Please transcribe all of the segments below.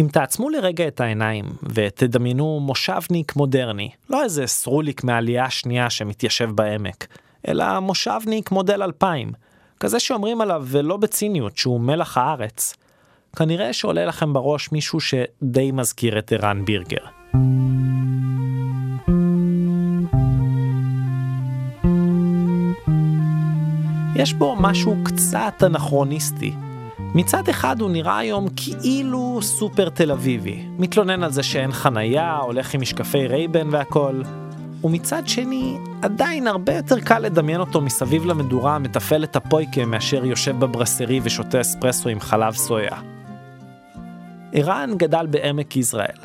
אם תעצמו לרגע את העיניים ותדמיינו מושבניק מודרני, לא איזה סרוליק מעלייה שנייה שמתיישב בעמק, אלא מושבניק מודל 2000, כזה שאומרים עליו ולא בציניות שהוא מלח הארץ, כנראה שעולה לכם בראש מישהו שדי מזכיר את רן בירגר. יש בו משהו קצת אנכרוניסטי. מצד אחד הוא נראה היום כאילו סופר תל אביבי, מתלונן על זה שאין חנייה, הולך עם משקפי רייבן והכל, ומצד שני עדיין הרבה יותר קל לדמיין אותו מסביב למדורה המטפל את הפויקה מאשר יושב בברסרי ושותה אספרסו עם חלב סויה. איראן גדל בעמק ישראל,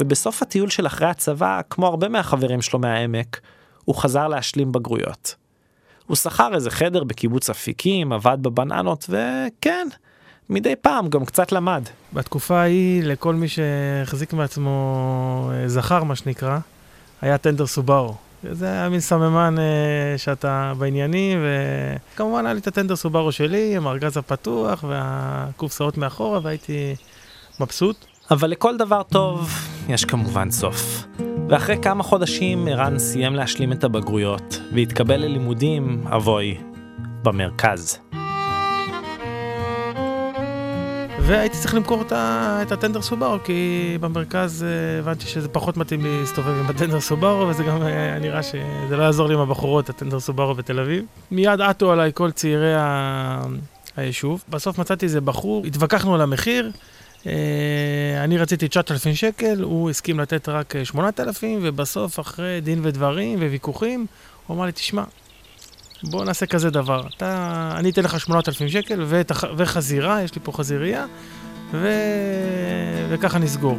ובסוף הטיול של אחרי הצבא, כמו הרבה מהחברים שלו מהעמק, הוא חזר להשלים בגרויות. הוא שכר איזה חדר בקיבוץ אפיקים, עבד בבננות, וכן, מדי פעם גם קצת למד. בתקופה ההיא, לכל מי שהחזיק מעצמו זכר, מה שנקרא, היה טנדר סובארו. זה היה מין סממן שאתה בענייני, וכמובן היה לי את הטנדר סובארו שלי, עם הארגז הפתוח, והקופסאות מאחורה, והייתי מבסוט. אבל לכל דבר טוב, יש כמובן סוף. ואחרי כמה חודשים, איראן סיים להשלים את הבגרויות, והתקבל ללימודים, אבוי, במרכז. והייתי צריך למכור את הטנדר סובארו, כי במרכז הבנתי שזה פחות מתאים לי להסתובב עם הטנדר סובארו, וזה גם נראה שזה לא יעזור לי עם הבחורות, הטנדר סובארו בתל אביב. מיד עטו עליי כל צעירי היישוב. בסוף מצאתי איזה בחור, התווכחנו על המחיר, אני רציתי 9,000 שקל, הוא הסכים לתת רק 8,000, ובסוף אחרי דין ודברים וויכוחים, הוא אמר לי, תשמע, בוא נעשה כזה דבר, אני אתן לך 8,000 שקל וחזירה, יש לי פה חזירייה, וככה נסגור.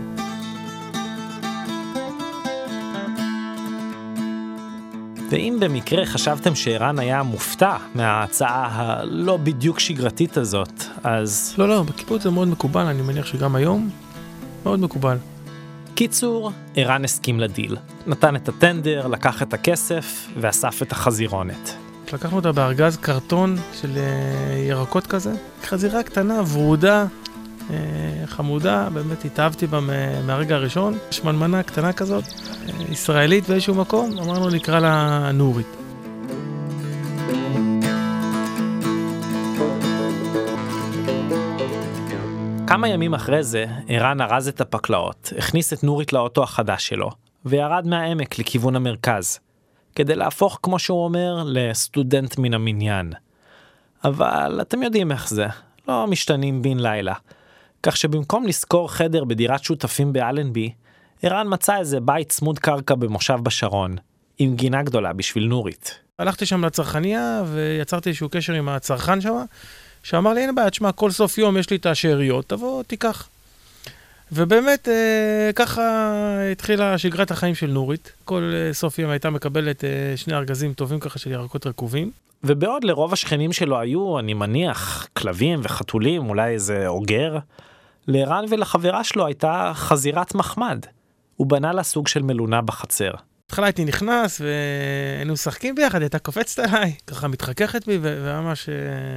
ואם במקרה חשבתם שאיראן היה מופתע מההצעה הלא בדיוק שגרתית הזאת, אז... לא, בקיבוץ זה מאוד מקובל, אני מניח שגם היום מאוד מקובל. קיצור, איראן הסכים לדיל. נתן את הטנדר, לקח את הכסף ואסף את החזירונת. לקחנו אותה בארגז קרטון של ירקות כזה. חזירה קטנה, ורודה, חמודה, באמת התאהבתי בה מהרגע הראשון. שמנמנה קטנה כזאת, ישראלית באיזשהו מקום, אמרנו לקרא לה נורית. כמה ימים אחרי זה, איראן הרז את הפקלאות, הכניס את נורית לאוטו החדש שלו, וירד מהעמק לכיוון המרכז, כדי להפוך, כמו שהוא אומר, לסטודנט מן המניין. אבל אתם יודעים איך זה, לא משתנים בין לילה. כך שבמקום לזכור חדר בדירת שותפים באלנבי, איראן מצא איזה בית צמוד קרקע במושב בשרון, עם גינה גדולה בשביל נורית. הלכתי שם לצרכניה ויצרתי איזשהו קשר עם הצרכן שם, שאמר לי, אין בעיה, תשמע, כל סוף יום יש לי את השאריות, תבוא, תיקח. ובאמת ככה התחילה שגרת החיים של נורית. כל סוף יום הייתה מקבלת שני ארגזים טובים ככה של ירקות רקובים. ובעוד לרוב השכנים שלו היו, אני מניח, כלבים וחתולים, אולי איזה אוגר, לאיראן ולחברה שלו הייתה חזירת מחמד. הוא בנה לה סוג של מלונה בחצר. התחלה הייתי נכנס והיינו שחקים ביחד, הייתה קופצת עליי, ככה מתחככת בי וממש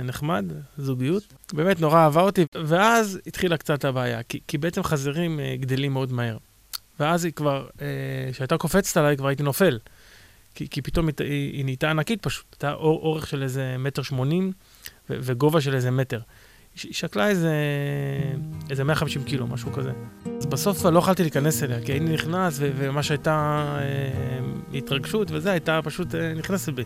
נחמד, זוגיות. באמת נורא אהבה אותי, ואז התחילה קצת הבעיה, כי בעצם חזירים גדלים מאוד מהר. ואז היא כבר, כשהייתה קופצת עליי כבר הייתי נופל, כי פתאום היא נהייתה ענקית פשוט, הייתה אורך של איזה 1.80 מטר וגובה של איזה מטר. היא שקלה איזה 150 קילו, משהו כזה. אז בסוף לא יכולתי להיכנס אליה, כי הייתי נכנס, ומה שהייתה התרגשות וזה, הייתה פשוט נכנסת בי.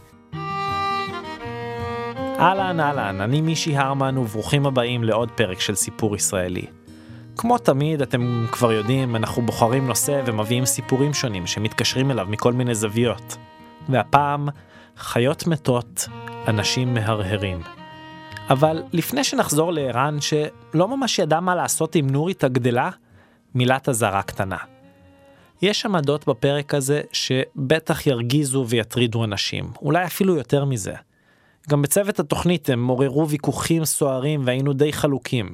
אהלן, אני מישי הרמן, וברוכים הבאים לעוד פרק של סיפור ישראלי. כמו תמיד, אתם כבר יודעים, אנחנו בוחרים נושא ומביאים סיפורים שונים שמתקשרים אליו מכל מיני זוויות. והפעם, חיות מתות, אנשים מהרהרים. אבל לפני שנחזור לאיראן, שלא ממש ידע מה לעשות עם נורית הגדלה, מילת הזרה קטנה. יש עמדות בפרק הזה שבטח ירגיזו ויטרידו אנשים, אולי אפילו יותר מזה. גם בצוות התוכנית הם מוררו ויכוחים סוערים והיינו די חלוקים,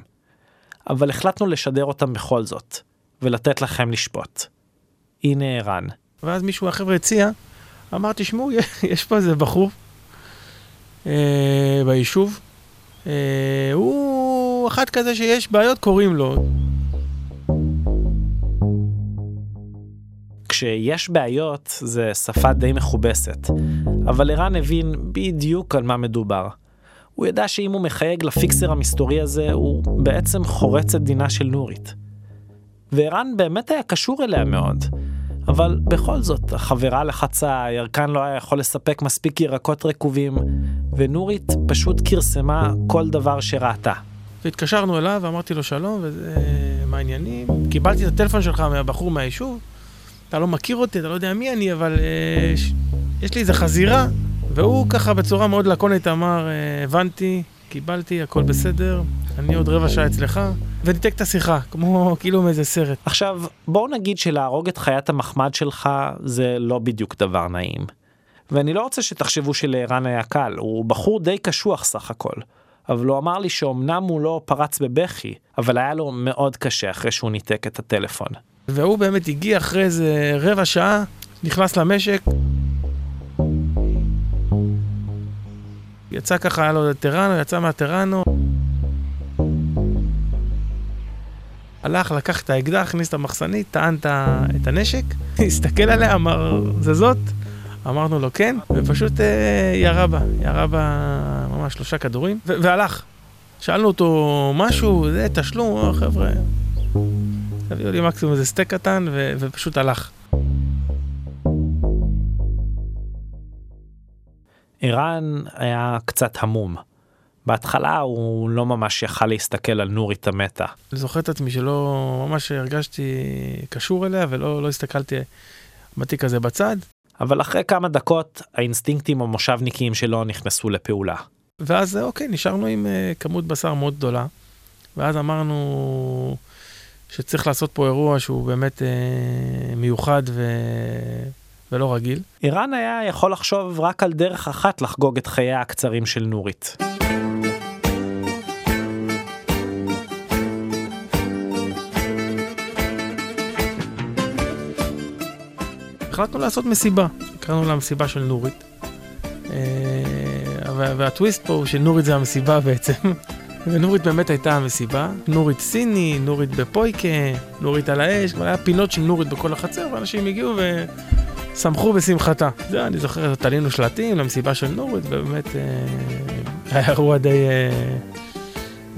אבל החלטנו לשדר אותם בכל זאת, ולתת לכם לשפוט. הנה איראן. ואז מישהו החבר'ה הציע, אמר תשמעו, יש פה איזה בחור ביישוב, הוא אחד כזה שיש בעיות קוראים לו. כשיש בעיות זה שפה די מחובסת, אבל ערן הבין בדיוק על מה מדובר. הוא ידע שאם הוא מחייג לפיקסר המסתורי הזה, הוא בעצם חורץ את דינה של נורית. וערן באמת היה קשור אליה מאוד, אבל בכל זאת, החברה לחצה, ירקן לא היה יכול לספק מספיק ירקות רקובים, ונורית פשוט קרסמה כל דבר שראתה. התקשרנו אליו, אמרתי לו שלום, ומה העניינים? קיבלתי את הטלפון שלך מהבחור מהיישוב, אתה לא מכיר אותי, אתה לא יודע מי אני, אבל יש לי איזה חזירה, והוא ככה בצורה מאוד לקונית אמר, הבנתי, קיבלתי, הכל בסדר, אני עוד רבע שעה אצלך, וניתק את השיחה, כמו כאילו מאיזה סרט. עכשיו, בואו נגיד שלהרוג את חיית המחמד שלך זה לא בדיוק דבר נעים. ואני לא רוצה שתחשבו שלהרן היה קל, הוא בחור די קשוח סך הכל. אבל הוא אמר לי שאומנם הוא לא פרץ בבכי, אבל היה לו מאוד קשה אחרי שהוא ניתק את הטלפון. והוא באמת הגיע אחרי איזה רבע שעה, נכנס למשק, יצא ככה, היה לו לטרנו, יצא מהטרנו, הלך, לקח את האקדח, הכניס את המחסנית, טען את הנשק, הסתכל עליה, אמר, זה זאת? אמרנו לו כן, ופשוט ירה בה ממש 3 כדורים, והלך. שאלנו אותו משהו, זה תשלום, חבר'ה, תביאו לי מקסימום איזה סטייק קטן, ופשוט הלך. ערן היה קצת המום. בהתחלה הוא לא ממש יכל להסתכל על נורית המתה. אני זוכר את עצמי שלא ממש הרגשתי קשור אליה, ולא הסתכלתי בתיק הזה בצד. אבל אחרי כמה דקות, האינסטינקטים המושבניקיים שלו נכנסו לפעולה. ואז אוקיי, נשארנו עם כמות בשר מאוד גדולה, ואז אמרנו שצריך לעשות פה אירוע שהוא באמת מיוחד ולא רגיל. ערן היה יכול לחשוב רק על דרך אחת לחגוג את חייה הקצרים של נורית. החלטנו לעשות מסיבה, קראנו לה מסיבה של נורית, והטוויסט פה הוא שנורית זה המסיבה בעצם, ונורית באמת הייתה המסיבה, נורית סיני, נורית בפויקה, נורית על האש, כבר היה פינות של נורית בכל החצר, ואנשים הגיעו ושמחו בשמחתה. זה, אני זוכר, תלינו שלטים למסיבה של נורית, ובאמת היה אירוע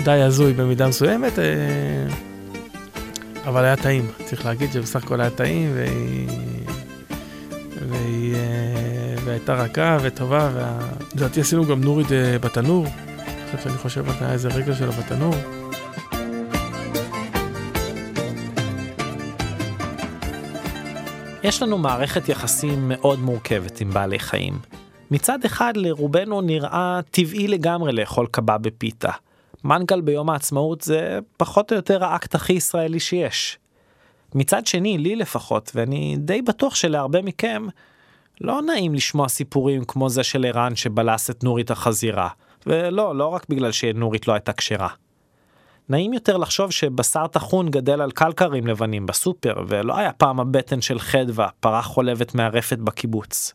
די הזוי במידה מסוימת, אבל היה טעים, צריך להגיד שבסך הכל היה טעים, והייתה רכה וטובה, ולדעתי עשינו גם נורית בתנור, אני חושב היה איזה רגע שלה בתנור. יש לנו מערכת יחסים מאוד מורכבת עם בעלי חיים. מצד אחד לרובנו נראה טבעי לגמרי לאכול קבב בפיתה. מנגל ביום העצמאות זה פחות או יותר האקט הכי ישראלי שיש. מצד שני, לי לפחות, ואני די בטוח שלהרבה מכם, לא נעים לשמוע סיפורים כמו זה של ערן שבלס את נורית החזירה, ולא, לא רק בגלל שנורית לא הייתה קשרה. נעים יותר לחשוב שבשר תחון גדל על קלקרים לבנים בסופר, ולא היה פעם הבטן של חדווה, פרה חולבת מערפת בקיבוץ.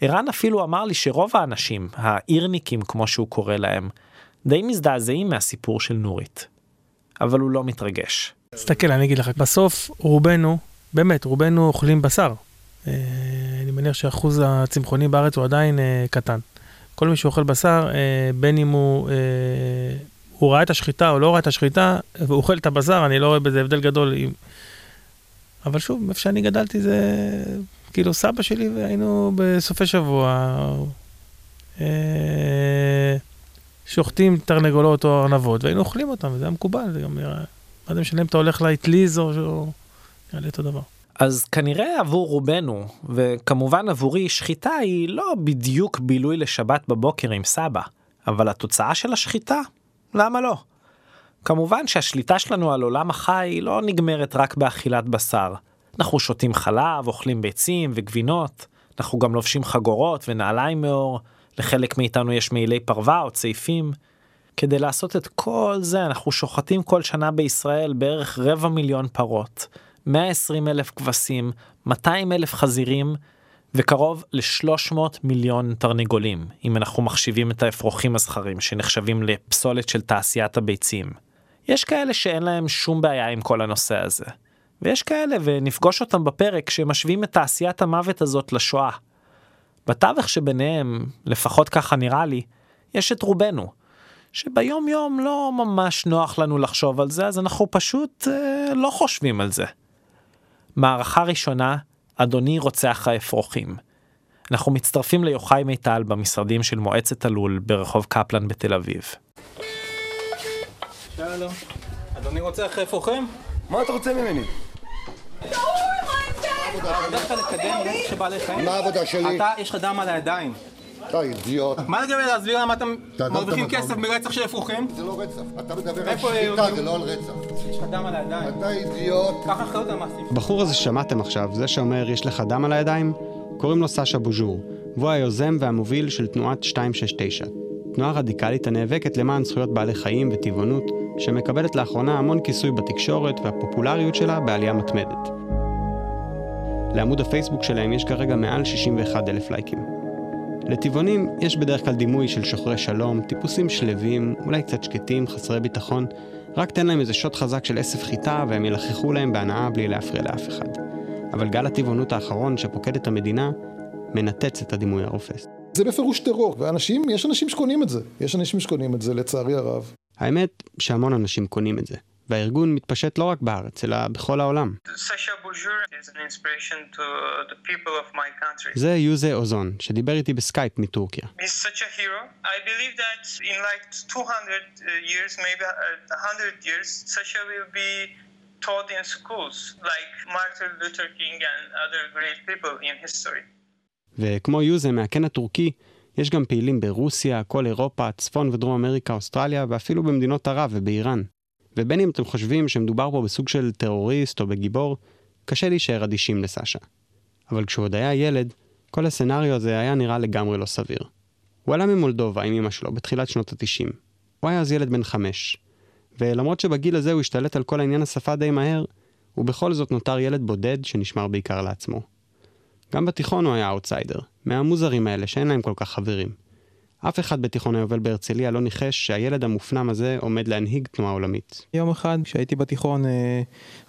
ערן אפילו אמר לי שרוב האנשים, העירניקים כמו שהוא קורא להם, די מזדעזעים מהסיפור של נורית. אבל הוא לא מתרגש. תסתכל, אני אגיד לך, בסוף רובנו אוכלים בשר. אני מניח שאחוז הצמחוני בארץ הוא עדיין קטן. כל מי שאוכל בשר, בין אם הוא ראה את השחיטה או לא ראה את השחיטה, והוא אוכל את הבשר, אני לא רואה בזה הבדל גדול. אבל שוב, איפה שאני גדלתי זה כאילו סבא שלי, והיינו בסופי שבוע שוחטים תרנגולות או ארנבות, והיינו אוכלים אותם, וזה היה מקובל, זה גם נראה. מה זה משנה אם אתה הולך להתליז או יעלה אותו דבר. אז כנראה עבור רובנו, וכמובן עבורי, שחיטה היא לא בדיוק בילוי לשבת בבוקר עם סבא, אבל התוצאה של השחיטה, למה לא? כמובן שהשליטה שלנו על עולם החי לא נגמרת רק באכילת בשר. אנחנו שותים חלב, אוכלים ביצים וגבינות, אנחנו גם לובשים חגורות ונעליים מאור, לחלק מאיתנו יש מעילי פרווה או צעיפים. כדי לעשות את כל זה, אנחנו שוחטים כל שנה בישראל בערך 250,000 פרות, 120,000 כבשים, 200,000 חזירים, וקרוב ל300 מיליון תרנגולים, אם אנחנו מחשיבים את האפרוחים הזכרים שנחשבים לפסולת של תעשיית הביצים. יש כאלה שאין להם שום בעיה עם כל הנושא הזה. ויש כאלה, ונפגוש אותם בפרק, שמשווים את תעשיית המוות הזאת לשואה. בתווך שביניהם, לפחות ככה נראה לי, יש את רובנו, שביום יום לא ממש נוח לנו לחשוב על זה, אז אנחנו פשוט לא חושבים על זה. מערכה ראשונה, אדוני רוצח האפרוחים. אנחנו מצטרפים ליוחאי מיטל במשרדים של מועצת הלול ברחוב קפלן בתל אביב. שלום, אדוני רוצח האפרוחים? מה אתה רוצה ממני? מה העבודה שלי? אתה, יש לך דם על הידיים. אתה אידיוט. מה לגבי להסביר למה אתם מרוויחים כסף מרצח של אפרוחים? זה לא רצח, אתה מדבר על שחיטה, זה לא על רצח. יש לך דם על הידיים. אתה אידיוט. ככה אחריות המעשים. הבחור הזה שמעתם עכשיו, זה שאומר יש לך דם על הידיים, קוראים לו סשה בוז'ור, והוא היוזם והמוביל של תנועת 269. תנועה רדיקלית הנאבקת למען זכויות בעלי חיים וטבעונות, שמקבלת לאחרונה המון כיסוי בתקשורת והפופולריות שלה בעלייה מתמדת. לעמוד הפייסבוק שלהם יש כרגע מעל 61,000 לייקים. לטבעונים יש בדרך כלל דימוי של שוחרי שלום, טיפוסים שלווים, אולי קצת שקטים, חסרי ביטחון, רק תן להם איזה שוט חזק של אסף חיטה והם ילחכו להם בהנאה בלי להפריע לאף אחד. אבל גל הטבעונות האחרון שפוקד את המדינה מנתץ את הדימוי הרופס. זה בפירוש טרור, ויש אנשים שקונים את זה. יש אנשים שקונים את זה לצערי הרב. האמת שהמון אנשים קונים את זה, והארגון מתפשט לא רק בארץ, אלא בכל העולם. סשה בוז'ור is an inspiration to the people of my country. זה יוזה אוזון, שדיבר איתי בסקייפ מטורקיה. He's such a hero. I believe that in like 200 years, maybe 100 years, Sasha will be taught in schools, like Martin Luther King and other great people in history. וכמו יוזה מהקן הטורקי, יש גם פעילים ברוסיה, כל אירופה, צפון ודרום אמריקה, אוסטרליה, ואפילו במדינות ערב ובאיראן. ובין אם אתם חושבים שמדובר פה בסוג של טרוריסט או בגיבור, קשה להישאר אדישים לסשה. אבל כשהוא עוד היה ילד, כל הסנריו הזה היה נראה לגמרי לא סביר. הוא עלה ממולדובה עם אמא שלו בתחילת שנות ה-90. הוא היה אז ילד בן 5. ולמרות שבגיל הזה הוא השתלט על כל העניין השפה די מהר, הוא בכל זאת נותר ילד בודד שנשמר בעיקר לעצמו. גם בתיכון הוא היה אוטסיידר, מהמוזרים האלה שאין להם כל כך חברים. אף אחד בתיכון היובל בהרצליה לא ניחש שהילד המופנם הזה עומד להנהיג תנועה עולמית. יום אחד כשהייתי בתיכון,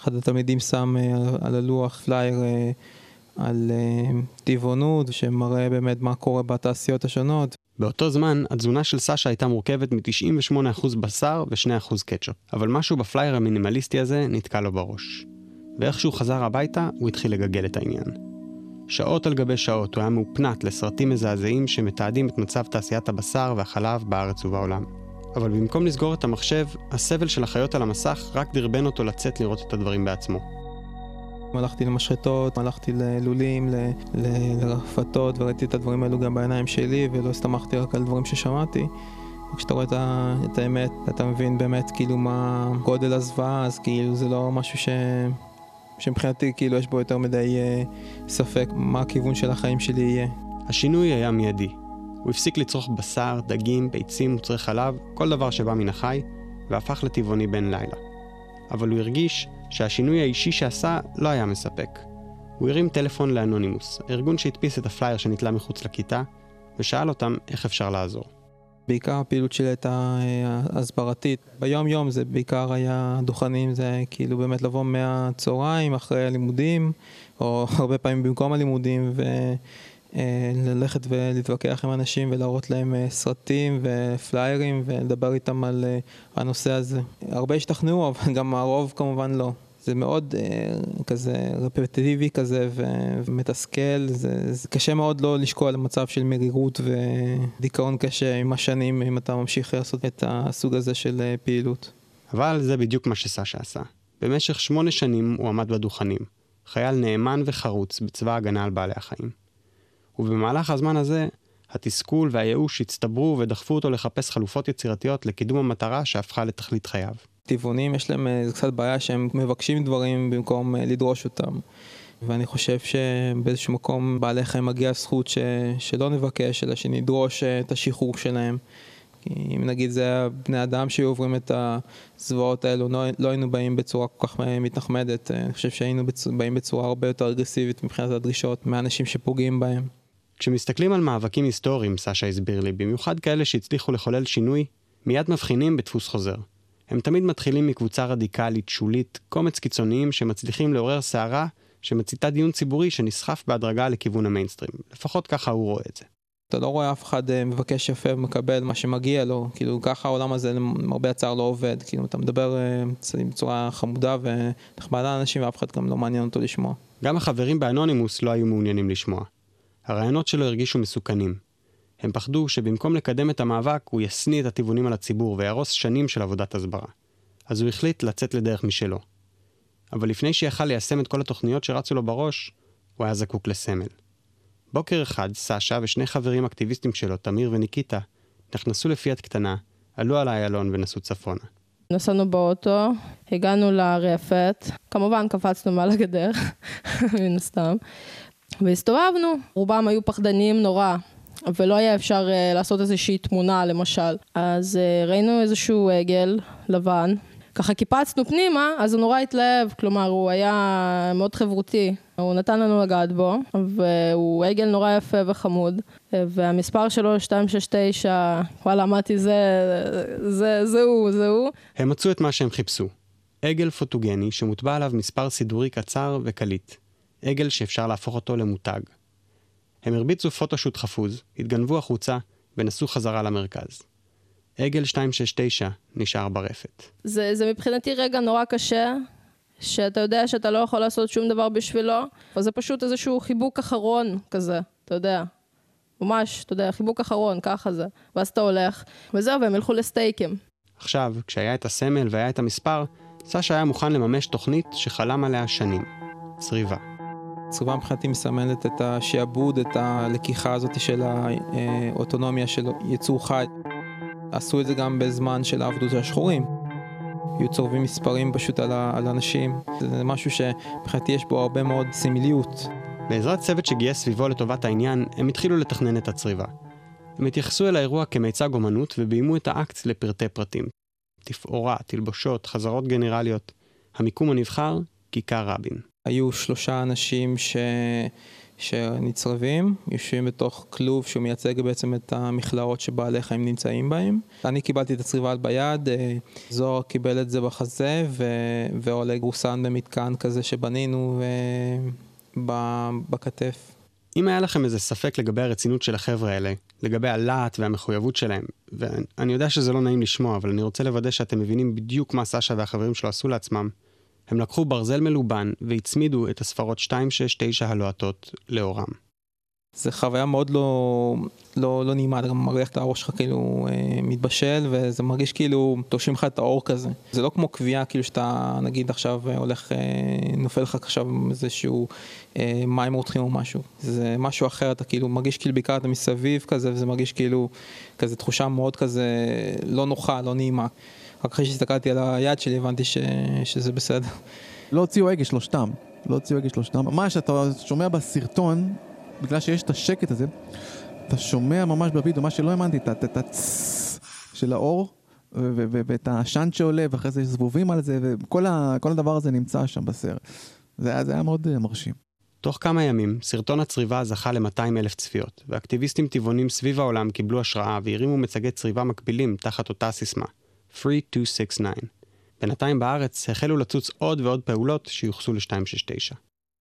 אחד התלמידים שם על הלוח פלייר על טבעונות, שמראה באמת מה קורה בתעשיות השונות. באותו זמן, התזונה של סשה הייתה מורכבת מ-98% בשר ו2% קטשופ. אבל משהו בפלייר המינימליסטי הזה נתקע לו בראש. ואיך שהוא חזר הביתה, הוא התחיל לגגל את העניין. שעות על גבי שעות הוא היה מאופנת לסרטים מזעזעים שמתעדים את מצב תעשיית הבשר והחלב בארץ ובעולם. אבל במקום לסגור את המחשב, הסבל של החיות על המסך רק דרבן אותו לצאת לראות את הדברים בעצמו. הלכתי למשחטות, הלכתי ללולים, לרפתות, וראיתי את הדברים האלו גם בעיניים שלי, ולא הסתמכתי רק על דברים ששמעתי. כשאתה רואה את האמת, אתה מבין באמת כאילו מה גודל הזוועה, אז כאילו זה לא משהו שמבחינתי כאילו יש בו יותר מדי ספק מה הכיוון של החיים שלי יהיה. השינוי היה מיידי. הוא הפסיק לצרוך בשר, דגים, ביצים, מוצרי חלב, כל דבר שבא מן החי, והפך לטבעוני בן לילה. אבל הוא הרגיש שהשינוי האישי שעשה לא היה מספק. הוא הרים טלפון לאנונימוס, ארגון שהדפיס את הפלייר שנתלה מחוץ לכיתה, ושאל אותם איך אפשר לעזור. בעיקר הפעילות שלי הייתה הסברתית. ביום יום זה בעיקר היה דוכנים, זה כאילו באמת לבוא מהצהריים אחרי הלימודים, או הרבה פעמים במקום הלימודים, וללכת ולהתווכח עם אנשים ולהראות להם סרטים ופליירים ולדבר איתם על הנושא הזה. הרבה השתכנעו, אבל גם הרוב כמובן לא. זה מאוד כזה רפטיטיבי כזה ומתסכל, זה קשה מאוד לא לשקוע למצב של מרירות ודיכאון קשה עם השנים אם אתה ממשיך לעשות את הסוג הזה של פעילות. אבל זה בדיוק מה שסשה עשה. במשך 8 שנים הוא עמד בדוכנים, חייל נאמן וחרוץ בצבא הגנה על בעלי החיים. ובמהלך הזמן הזה, התסכול והייאוש הצטברו ודחפו אותו לחפש חלופות יצירתיות לקידום המטרה שהפכה לתכלית חייו. טבעונים יש להם קצת בעיה שהם מבקשים דברים במקום לדרוש אותם. ואני חושב שבאיזשהו מקום בעלי חיים מגיעה זכות שלא נבקש, אלא שנדרוש את השחרור שלהם. כי אם נגיד זה בני אדם שעוברים את הזוועות האלו, לא היינו באים בצורה כל כך מתנחמדת. אני חושב שהיינו באים בצורה הרבה יותר אגרסיבית מבחינת הדרישות מהאנשים שפוגעים בהם. כשמסתכלים על מאבקים היסטוריים, סשה הסביר לי, במיוחד כאלה שהצליחו לחולל שינוי, מיד מבחינים בדפוס חוזר. הם תמיד מתחילים מקבוצה רדיקלית, שולית, קומץ קיצוניים שמצליחים לעורר סערה שמציתה דיון ציבורי שנסחף בהדרגה לכיוון המיינסטרים. לפחות ככה הוא רואה את זה. אתה לא רואה אף אחד מבקש יפה ומקבל מה שמגיע לו, כאילו ככה העולם הזה למרבה הצער לא עובד, כאילו אתה מדבר בצורה חמודה ונחמדה לאנשים ואף אחד גם לא מעניין אותו לשמוע. גם החברים באנונימוס לא היו מעוניינים לשמוע. הרעיונות שלו הרגישו מסוכנים. הם פחדו שבמקום לקדם את המאבק הוא יסני את הטבעונים על הציבור וירוס שנים של עבודת הסברה. אז הוא החליט לצאת לדרך משלו. אבל לפני שיכל ליישם את כל התוכניות שרצו לו בראש, הוא היה זקוק לסמל. בוקר אחד, סשה ושני חברים אקטיביסטים שלו, תמיר וניקיטה, נכנסו לפיית קטנה, עלו על האיילון ונסו צפונה. נסענו באוטו, הגענו לרפת, כמובן קפצנו מעל הגדר, מן הסתם, והסתובבנו. רובם היו פחדנים נורא, ולא היה אפשר לעשות איזושהי תמונה למשל. אז ראינו איזשהו עגל לבן, ככה קיפצנו פנימה, אז הוא נורא התלהב, כלומר הוא היה מאוד חברותי, הוא נתן לנו לגעת בו, והוא עגל נורא יפה וחמוד, והמספר שלו 269, וואלה, אמרתי, זהו. הם מצאו את מה שהם חיפשו, עגל פוטוגני שמוטבע עליו מספר סידורי קצר וקליט, עגל שאפשר להפוך אותו למותג. הם הרביצו פוטושוט חפוז, התגנבו החוצה ונסו חזרה למרכז. עגל 269 נשאר ברפת. זה מבחינתי רגע נורא קשה, שאתה יודע שאתה לא יכול לעשות שום דבר בשבילו, וזה פשוט איזשהו חיבוק אחרון כזה, אתה יודע. ממש, אתה יודע, חיבוק אחרון, ככה זה. ואז אתה הולך, וזהו, והם הלכו לסטייקים. עכשיו, כשהיה את הסמל והיה את המספר, סשה היה מוכן לממש תוכנית שחלם עליה שנים. צריבה. צריבה מבחינתי מסמלת את השעבוד, את הלקיחה הזאת של האוטונומיה של יצור חי. עשו את זה גם בזמן של העבדות השחורים. היו צורבים מספרים פשוט על אנשים. זה משהו שבחינתי יש בו הרבה מאוד סמליות. בעזרת צוות שגייס סביבו לטובת העניין, הם התחילו לתכנן את הצריבה. הם התייחסו אל האירוע כמיצג אומנות וביימו את האקט לפרטי פרטים. תפאורה, תלבושות, חזרות גנרליות. המיקום הנבחר, כיכר רבין. היו 3 אנשים שנצרבים, יושבים בתוך כלוב שהוא מייצג בעצם את המכלאות שבעלי חיים נמצאים בהם. אני קיבלתי את הצריבה ביד, זוהר קיבל את זה בחזה, ועולה גרוסן במתקן כזה שבנינו בכתף. אם היה לכם איזה ספק לגבי הרצינות של החבר'ה האלה, לגבי הלהט והמחויבות שלהם, ואני יודע שזה לא נעים לשמוע, אבל אני רוצה לוודא שאתם מבינים בדיוק מה סשה והחברים שלו עשו לעצמם, הם לקחו ברזל מלובן והצמידו את הספרות 269 הלוהטות לאורם. זה חוויה מאוד לא נעימה, אתה גם מריח את הראש שלך כאילו מתבשל, וזה מרגיש כאילו תושים לך את האור כזה. זה לא כמו קביעה כאילו שאתה נגיד עכשיו הולך, נופל לך עכשיו איזשהו מים רותחים או משהו. זה משהו אחר, אתה כאילו מרגיש כאילו בעיקר אתה מסביב כזה, וזה מרגיש כאילו כזה תחושה מאוד כזה לא נוחה, לא נעימה. רק אחרי שהסתכלתי על היד שלי, הבנתי שזה בסדר. לא הוציאו הגה שלושתם. ממש, אתה שומע בסרטון, בגלל שיש את השקט הזה, אתה שומע ממש בבידו, מה שלא האמנתי, את הצס של האור, ואת השן שעולה, ואחרי זה יש זבובים על זה, וכל הדבר הזה נמצא שם בסרט. זה היה מאוד מרשים. תוך כמה ימים, סרטון הצריבה זכה ל-200,000 צפיות, ואקטיביסטים טבעונים סביב העולם קיבלו השראה, והרימו מצגי צריבה מקבילים תחת אותה סיסמה. Free 269. בינתיים בארץ החלו לצוץ עוד ועוד פעולות שיוחסו ל-269.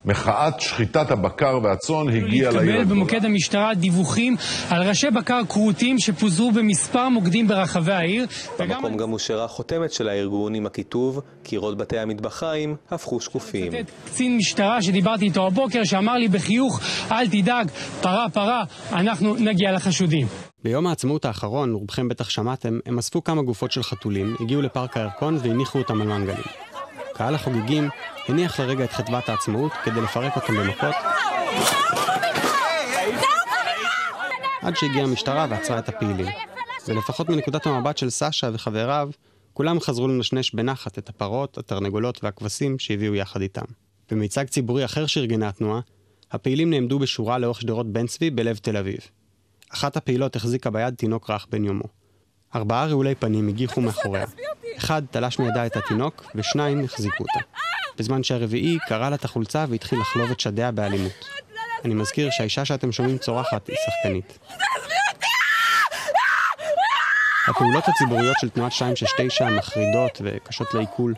מחאת שחיטת הבקר והצאן הגיעה לעיר הגדולה. במוקד המשטרה דיווחים על ראשי בקר כרותים שפוזרו במספר מוקדים ברחבי העיר. במקום גם הושארה חותמת של הארגון עם הכיתוב, קירות בתי המטבחיים הפכו שקופים. קצין משטרה שדיברתי איתו הבוקר שאמר לי בחיוך, אל תדאג, פרה פרה, אנחנו נגיע לחשודים. ביום העצמאות האחרון, רובכם בטח שמעתם, הם אספו כמה גופות של חתולים, הגיעו לפארק הירקון והניחו אותם על מנגלים. קהל החוגגים הניח לרגע את חדוות העצמאות כדי לפרק אותם במכות, עד שהגיעה המשטרה ועצרה את הפעילים. ולפחות מנקודת המבט של סשה וחבריו, כולם חזרו לנשנש בנחת את הפרות, התרנגולות והכבשים שהביאו יחד איתם. במיצג ציבורי אחר שארגנה התנועה, הפעילים נעמדו בשורה לאורך שדרות בן צבי בלב תל אביב. אחת הפעילות החזיקה ביד תינוק רך בן יומו. 4 רעולי פנים הגיחו מאחוריה. 1 תלש מידה את התינוק ו2 החזיקו אותה. בזמן שהרביעי קרא לה את החולצה והתחיל לחלוב את שדיה באלימות. אני מזכיר שהאישה שאתם שומעים צורחת היא שחקנית. הפעולות הציבוריות של תנועת 269 מחרידות וקשות לעיכול.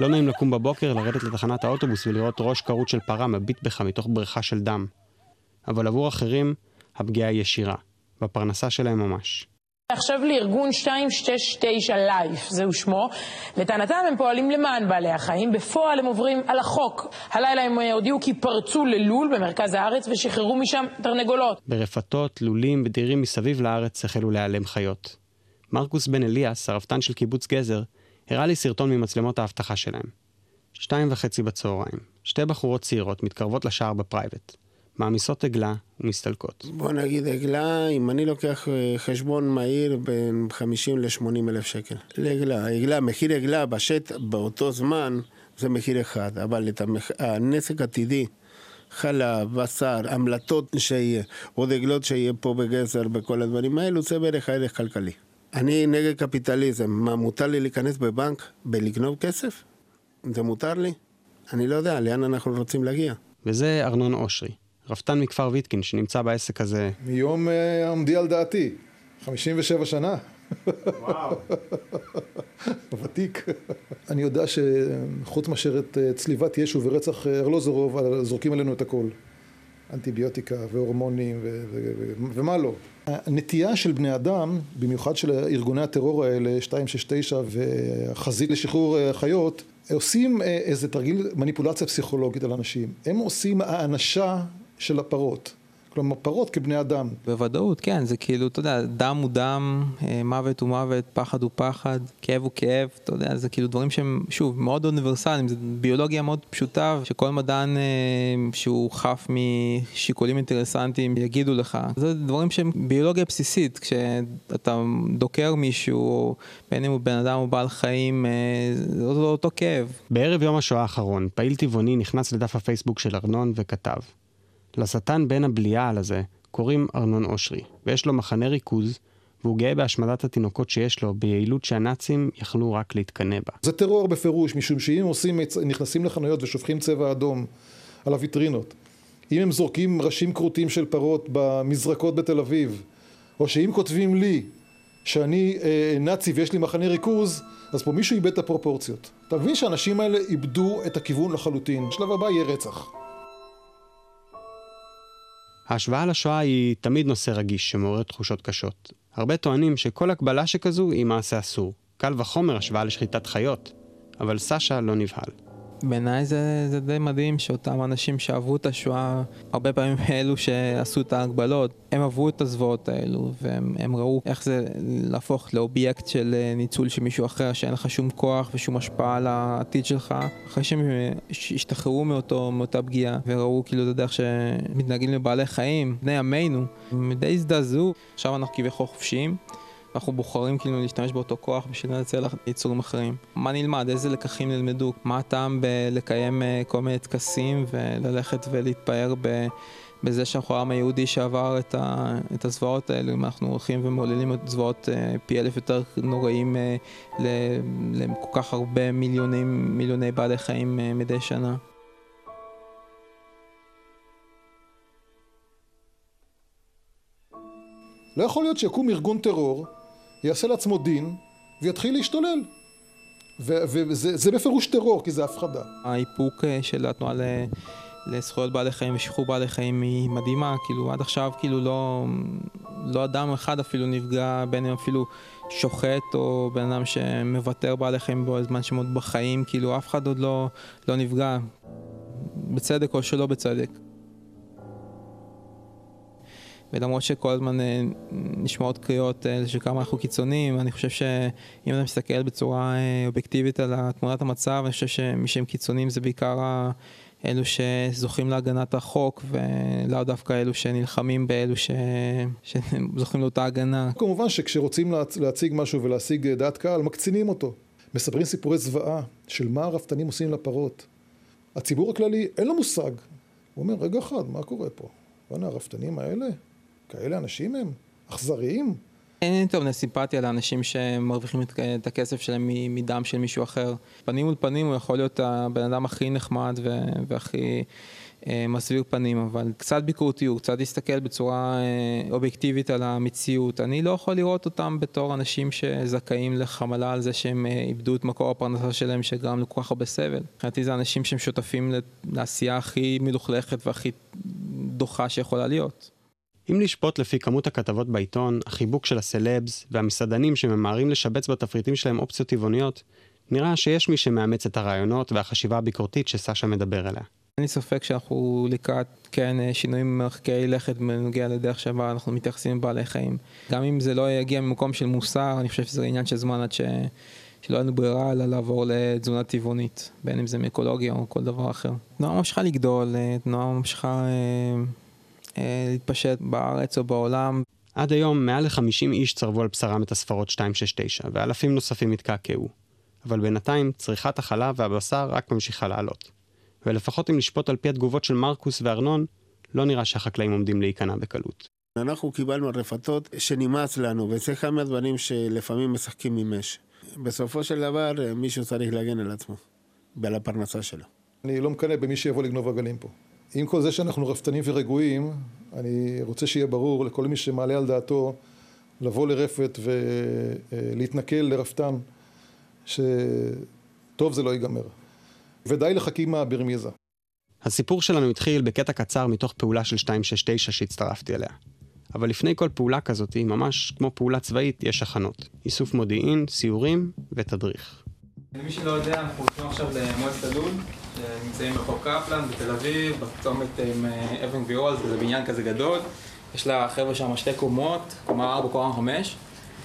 לא נעים לקום בבוקר, לרדת לתחנת האוטובוס ולראות ראש קרות של פרה מביט בך מתוך בריכה של דם. אבל עבור אחרים, הפגיעה היא ישירה, בפרנסה שלהם ממש. עכשיו לארגון 269 לייף, זהו שמו. לטענתם הם פועלים למען בעלי החיים, בפועל הם עוברים על החוק. הלילה הם הודיעו כי פרצו ללול במרכז הארץ ושחררו משם תרנגולות. ברפתות, לולים, בדירים מסביב לארץ החלו להיעלם חיות. מרקוס בן אליאס, הרפתן של קיבוץ גזר, הראה לי סרטון ממצלמות האבטחה שלהם. 2:30 בצהריים, שתי בחורות צעירות מתקרבות לשער בפרייבט. מעמיסות עגלה ומסתלקות. בוא נגיד עגלה, אם אני לוקח חשבון מהיר בין 50 ל-80 אלף שקל. לעגלה, מחיר עגלה בשט באותו זמן זה מחיר אחד, אבל את הנזק עתידי, חלב, בשר, המלטות שיהיה, עוד עגלות שיהיה פה בגזר, בכל הדברים האלו, זה בערך הערך כלכלי. אני נגד קפיטליזם, מה מותר לי להיכנס בבנק ולגנוב כסף? זה מותר לי? אני לא יודע, לאן אנחנו רוצים להגיע. וזה ארנון אושרי. רפתן מכפר ויטקין שנמצא בעסק הזה. מיום עמדי על דעתי, 57 שנה. וואו. ותיק. אני יודע שחוץ מאשר את צליבת ישו ורצח ארלוזורוב, זורקים עלינו את הכל. אנטיביוטיקה והורמונים ומה לא. הנטייה של בני אדם, במיוחד של ארגוני הטרור האלה, 269 והחזית לשחרור חיות, עושים איזה תרגיל מניפולציה פסיכולוגית על אנשים. הם עושים האנשה של הפרות. כלומר, פרות כבני אדם. בוודאות, כן. זה כאילו, אתה יודע, דם הוא דם, מוות הוא מוות, פחד הוא פחד, כאב הוא כאב, אתה יודע, זה כאילו דברים שהם, שוב, מאוד אוניברסליים. זה ביולוגיה מאוד פשוטה, שכל מדען שהוא חף משיקולים אינטרסנטיים יגידו לך. זה דברים שהם ביולוגיה בסיסית. כשאתה דוקר מישהו, בין אם הוא בן אדם או בעל חיים, זה אותו כאב. בערב יום השואה האחרון, פעיל טבעוני נכנס לדף הפייסבוק של ארנון וכתב: לשטן בין הבליעל הזה קוראים ארנון אושרי, ויש לו מחנה ריכוז, והוא גאה בהשמדת התינוקות שיש לו, ביעילות שהנאצים יכלו רק להתקנא בה. זה טרור בפירוש, משום שאם נכנסים לחנויות ושופכים צבע אדום על הוויטרינות, אם הם זורקים ראשים קרוטים של פרות במזרקות בתל אביב, או שאם כותבים לי שאני נאצי ויש לי מחנה ריכוז, אז פה מישהו איבד את הפרופורציות. אתה מבין שהאנשים האלה איבדו את הכיוון לחלוטין. השלב הבא יהיה רצח. ההשוואה לשואה היא תמיד נושא רגיש שמעורר תחושות קשות. הרבה טוענים שכל הקבלה שכזו היא מעשה אסור. קל וחומר השוואה לשחיטת חיות, אבל סשה לא נבהל. בעיניי זה די מדהים שאותם אנשים שעברו את השואה, הרבה פעמים אלו שעשו את ההגבלות, הם עברו את הזוועות האלו, והם ראו איך זה להפוך לאובייקט של ניצול של מישהו אחר, שאין לך שום כוח ושום השפעה על העתיד שלך. אחרי שהם השתחררו מאותה פגיעה, וראו כאילו את הדרך שמתנהגים לבעלי חיים, בני עמנו, הם די הזדעזעו. עכשיו אנחנו כביכול חופשיים. אנחנו בוחרים כאילו להשתמש באותו כוח בשביל לנצל יצורים אחרים. מה נלמד? איזה לקחים נלמדו? מה הטעם בלקיים כל מיני טקסים וללכת ולהתפאר בזה שאנחנו העם היהודי שעבר את הזוועות האלה? אם אנחנו הולכים ומעוללים את זוועות פי אלף יותר נוראים לכל כך הרבה מיליוני בעלי חיים מדי שנה. לא יכול להיות שיקום ארגון טרור יעשה לעצמו דין ויתחיל להשתולל. וזה בפירוש טרור, כי זה הפחדה. האיפוק של התנועה לזכויות בעלי חיים ושחרור בעלי חיים היא מדהימה. כאילו עד עכשיו כאילו לא אדם אחד אפילו נפגע, בין אם אפילו שוחט או בן אדם שמוותר בעלי חיים בזמן שהם עוד בחיים, כאילו אף אחד עוד לא נפגע, בצדק או שלא בצדק. ולמרות שכל הזמן נשמעות קריאות שכמה אנחנו קיצוניים, אני חושב שאם אתה מסתכל בצורה אובייקטיבית על תמונת המצב, אני חושב שמי שהם קיצוניים זה בעיקר אלו שזוכים להגנת החוק, ולא דווקא אלו שנלחמים באלו שזוכים לאותה הגנה. כמובן שכשרוצים להציג משהו ולהשיג דעת קהל, מקצינים אותו. מספרים סיפורי זוועה של מה הרפתנים עושים לפרות. הציבור הכללי אין לו מושג. הוא אומר, רגע אחד, מה קורה פה? הרפתנים האלה? כאלה אנשים הם, אכזריים, אין לי טוב סימפתיה לאנשים שמרוויחים את הכסף שלהם מדם של מישהו אחר. פנים מול פנים הוא יכול להיות הבן אדם הכי נחמד והכי מסביר פנים, אבל קצת ביקורתיות, קצת להסתכל בצורה אובייקטיבית על המציאות. אני לא יכול לראות אותם בתור אנשים שזכאים לחמלה על זה שהם איבדו את מקור הפרנסה שלהם שגרם לכל כך הרבה סבל. מבחינתי זה אנשים שהם שותפים לעשייה הכי מלוכלכת והכי דוחה שיכולה להיות. אם לשפוט לפי כמות הכתבות בעיתון, החיבוק של הסלבס והמסעדנים שממהרים לשבץ בתפריטים שלהם אופציות טבעוניות, נראה שיש מי שמאמץ את הרעיונות והחשיבה הביקורתית שסשה מדבר עליה. אין לי ספק שאנחנו לקראת שינויים מרחקי לכת בנוגע לדרך שבה אנחנו מתייחסים לבעלי חיים. גם אם זה לא יגיע ממקום של מוסר, אני חושב שזה עניין של זמן עד שלא היינו ברירה אלא לעבור לתזונה טבעונית, בין אם זה מאקולוגיה או כל דבר אחר. תנועה ממשיכה לגדול, תנועה ממשיכה להתפשט בארץ או בעולם. עד היום מעל ל-50 איש צרבו על בשרם את הספרות 269, ואלפים נוספים התקעקעו. אבל בינתיים צריכת החלב והבשר רק ממשיכה לעלות. ולפחות אם לשפוט על פי התגובות של מרקוס וארנון, לא נראה שהחקלאים עומדים להיכנע בקלות. אנחנו קיבלנו רפתות שנמאס לנו, וזה אחד מהדברים שלפעמים משחקים ממש. בסופו של דבר, מישהו צריך להגן על עצמו, ועל הפרנסה שלו. אני לא מקנא במי שיבוא לגנוב עגלים פה. עם כל זה שאנחנו רפתנים ורגועים, אני רוצה שיהיה ברור לכל מי שמעלה על דעתו לבוא לרפת ולהתנכל לרפתן, שטוב זה לא ייגמר. ודי לחכימה ברמיזה. הסיפור שלנו התחיל בקטע קצר מתוך פעולה של 269 שהצטרפתי אליה. אבל לפני כל פעולה כזאת, ממש כמו פעולה צבאית, יש הכנות. איסוף מודיעין, סיורים ותדריך. למי שלא יודע, אנחנו הולכים עכשיו למועצת הלול, שנמצאים ברחוב קפלן, בתל אביב, בצומת עם אבן גבירול, זה בניין כזה גדול. יש לה חבר'ה שם שתי קומות, קומה 4, קומה 5.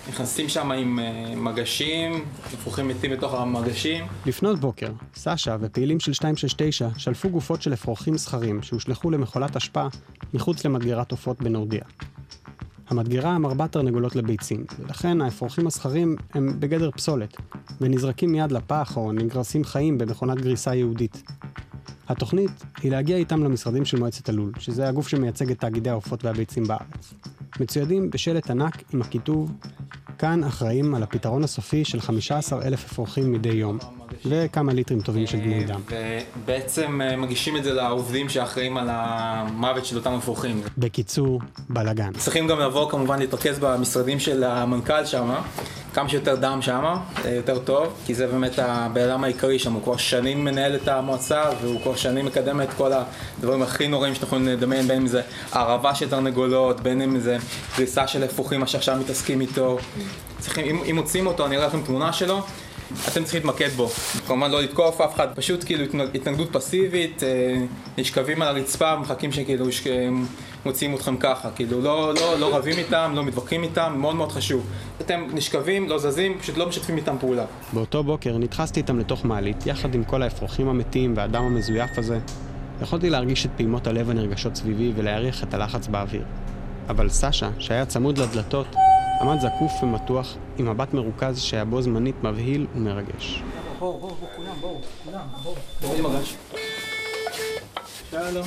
נכנסים שם עם מגשים, נפוחים מתים בתוך המגשים. לפנות בוקר, סשה ופעילים של 269 שלפו גופות של אפרוחים סחרים שהושלחו למכולת השפעה מחוץ למדגרת עופות בנורדיה. המדגרה המרבה תרנגולות לביצים, ולכן האפרוחים הסחרים הם בגדר פסולת, ונזרקים מיד לפח או נגרסים חיים במכונת גריסה יהודית. התוכנית היא להגיע איתם למשרדים של מועצת הלול, שזה הגוף שמייצג את תאגידי העופות והביצים בארץ. מצוידים בשלט ענק עם הכיתוב, כאן אחראים על הפתרון הסופי של 15,000 אפרוחים מדי יום, וכמה ליטרים טובים של דמי דם. ובעצם מגישים את זה לעובדים שאחראים על המוות של אותם אפרוחים. בקיצור, בלגן. צריכים גם לבוא כמובן להתרכז במשרדים של המנכ"ל שם, כמה שיותר דם שם, יותר טוב, כי זה באמת הבעלם העיקרי שם, הוא כבר שנים מנהל את המועצה, והוא כבר שנים מקדם את כל הדברים הכי נוראים שאנחנו יכולים לדמיין, בין אם זה ערבה של תרנגולות, בין אם זה גריסה של אפרוחים, מה שעכשיו מתעסקים איתו. צריכים, אם מוצאים אותו, אני אראה לכם תמונה שלו, אתם צריכים להתמקד בו. כמובן לא לתקוף אף אחד, פשוט כאילו התנגדות פסיבית, נשכבים על הרצפה, מחכים שכאילו מוציאים אתכם ככה, כאילו לא רבים איתם, לא מתווכחים איתם, מאוד מאוד חשוב. אתם נשכבים, לא זזים, פשוט לא משתפים איתם פעולה. באותו בוקר נדחסתי איתם לתוך מעלית, יחד עם כל האפרוחים המתים והאדם המזויף הזה. יכולתי להרגיש את פעימות הלב הנרגשות סביבי ולהריח את הלחץ באוויר. אבל סשה, שהיה צמוד לדלתות, עמד זקוף ומתוח עם מבט מרוכז שהיה בו זמנית מבהיל ומרגש. בואו, כולם, בואו. שלום.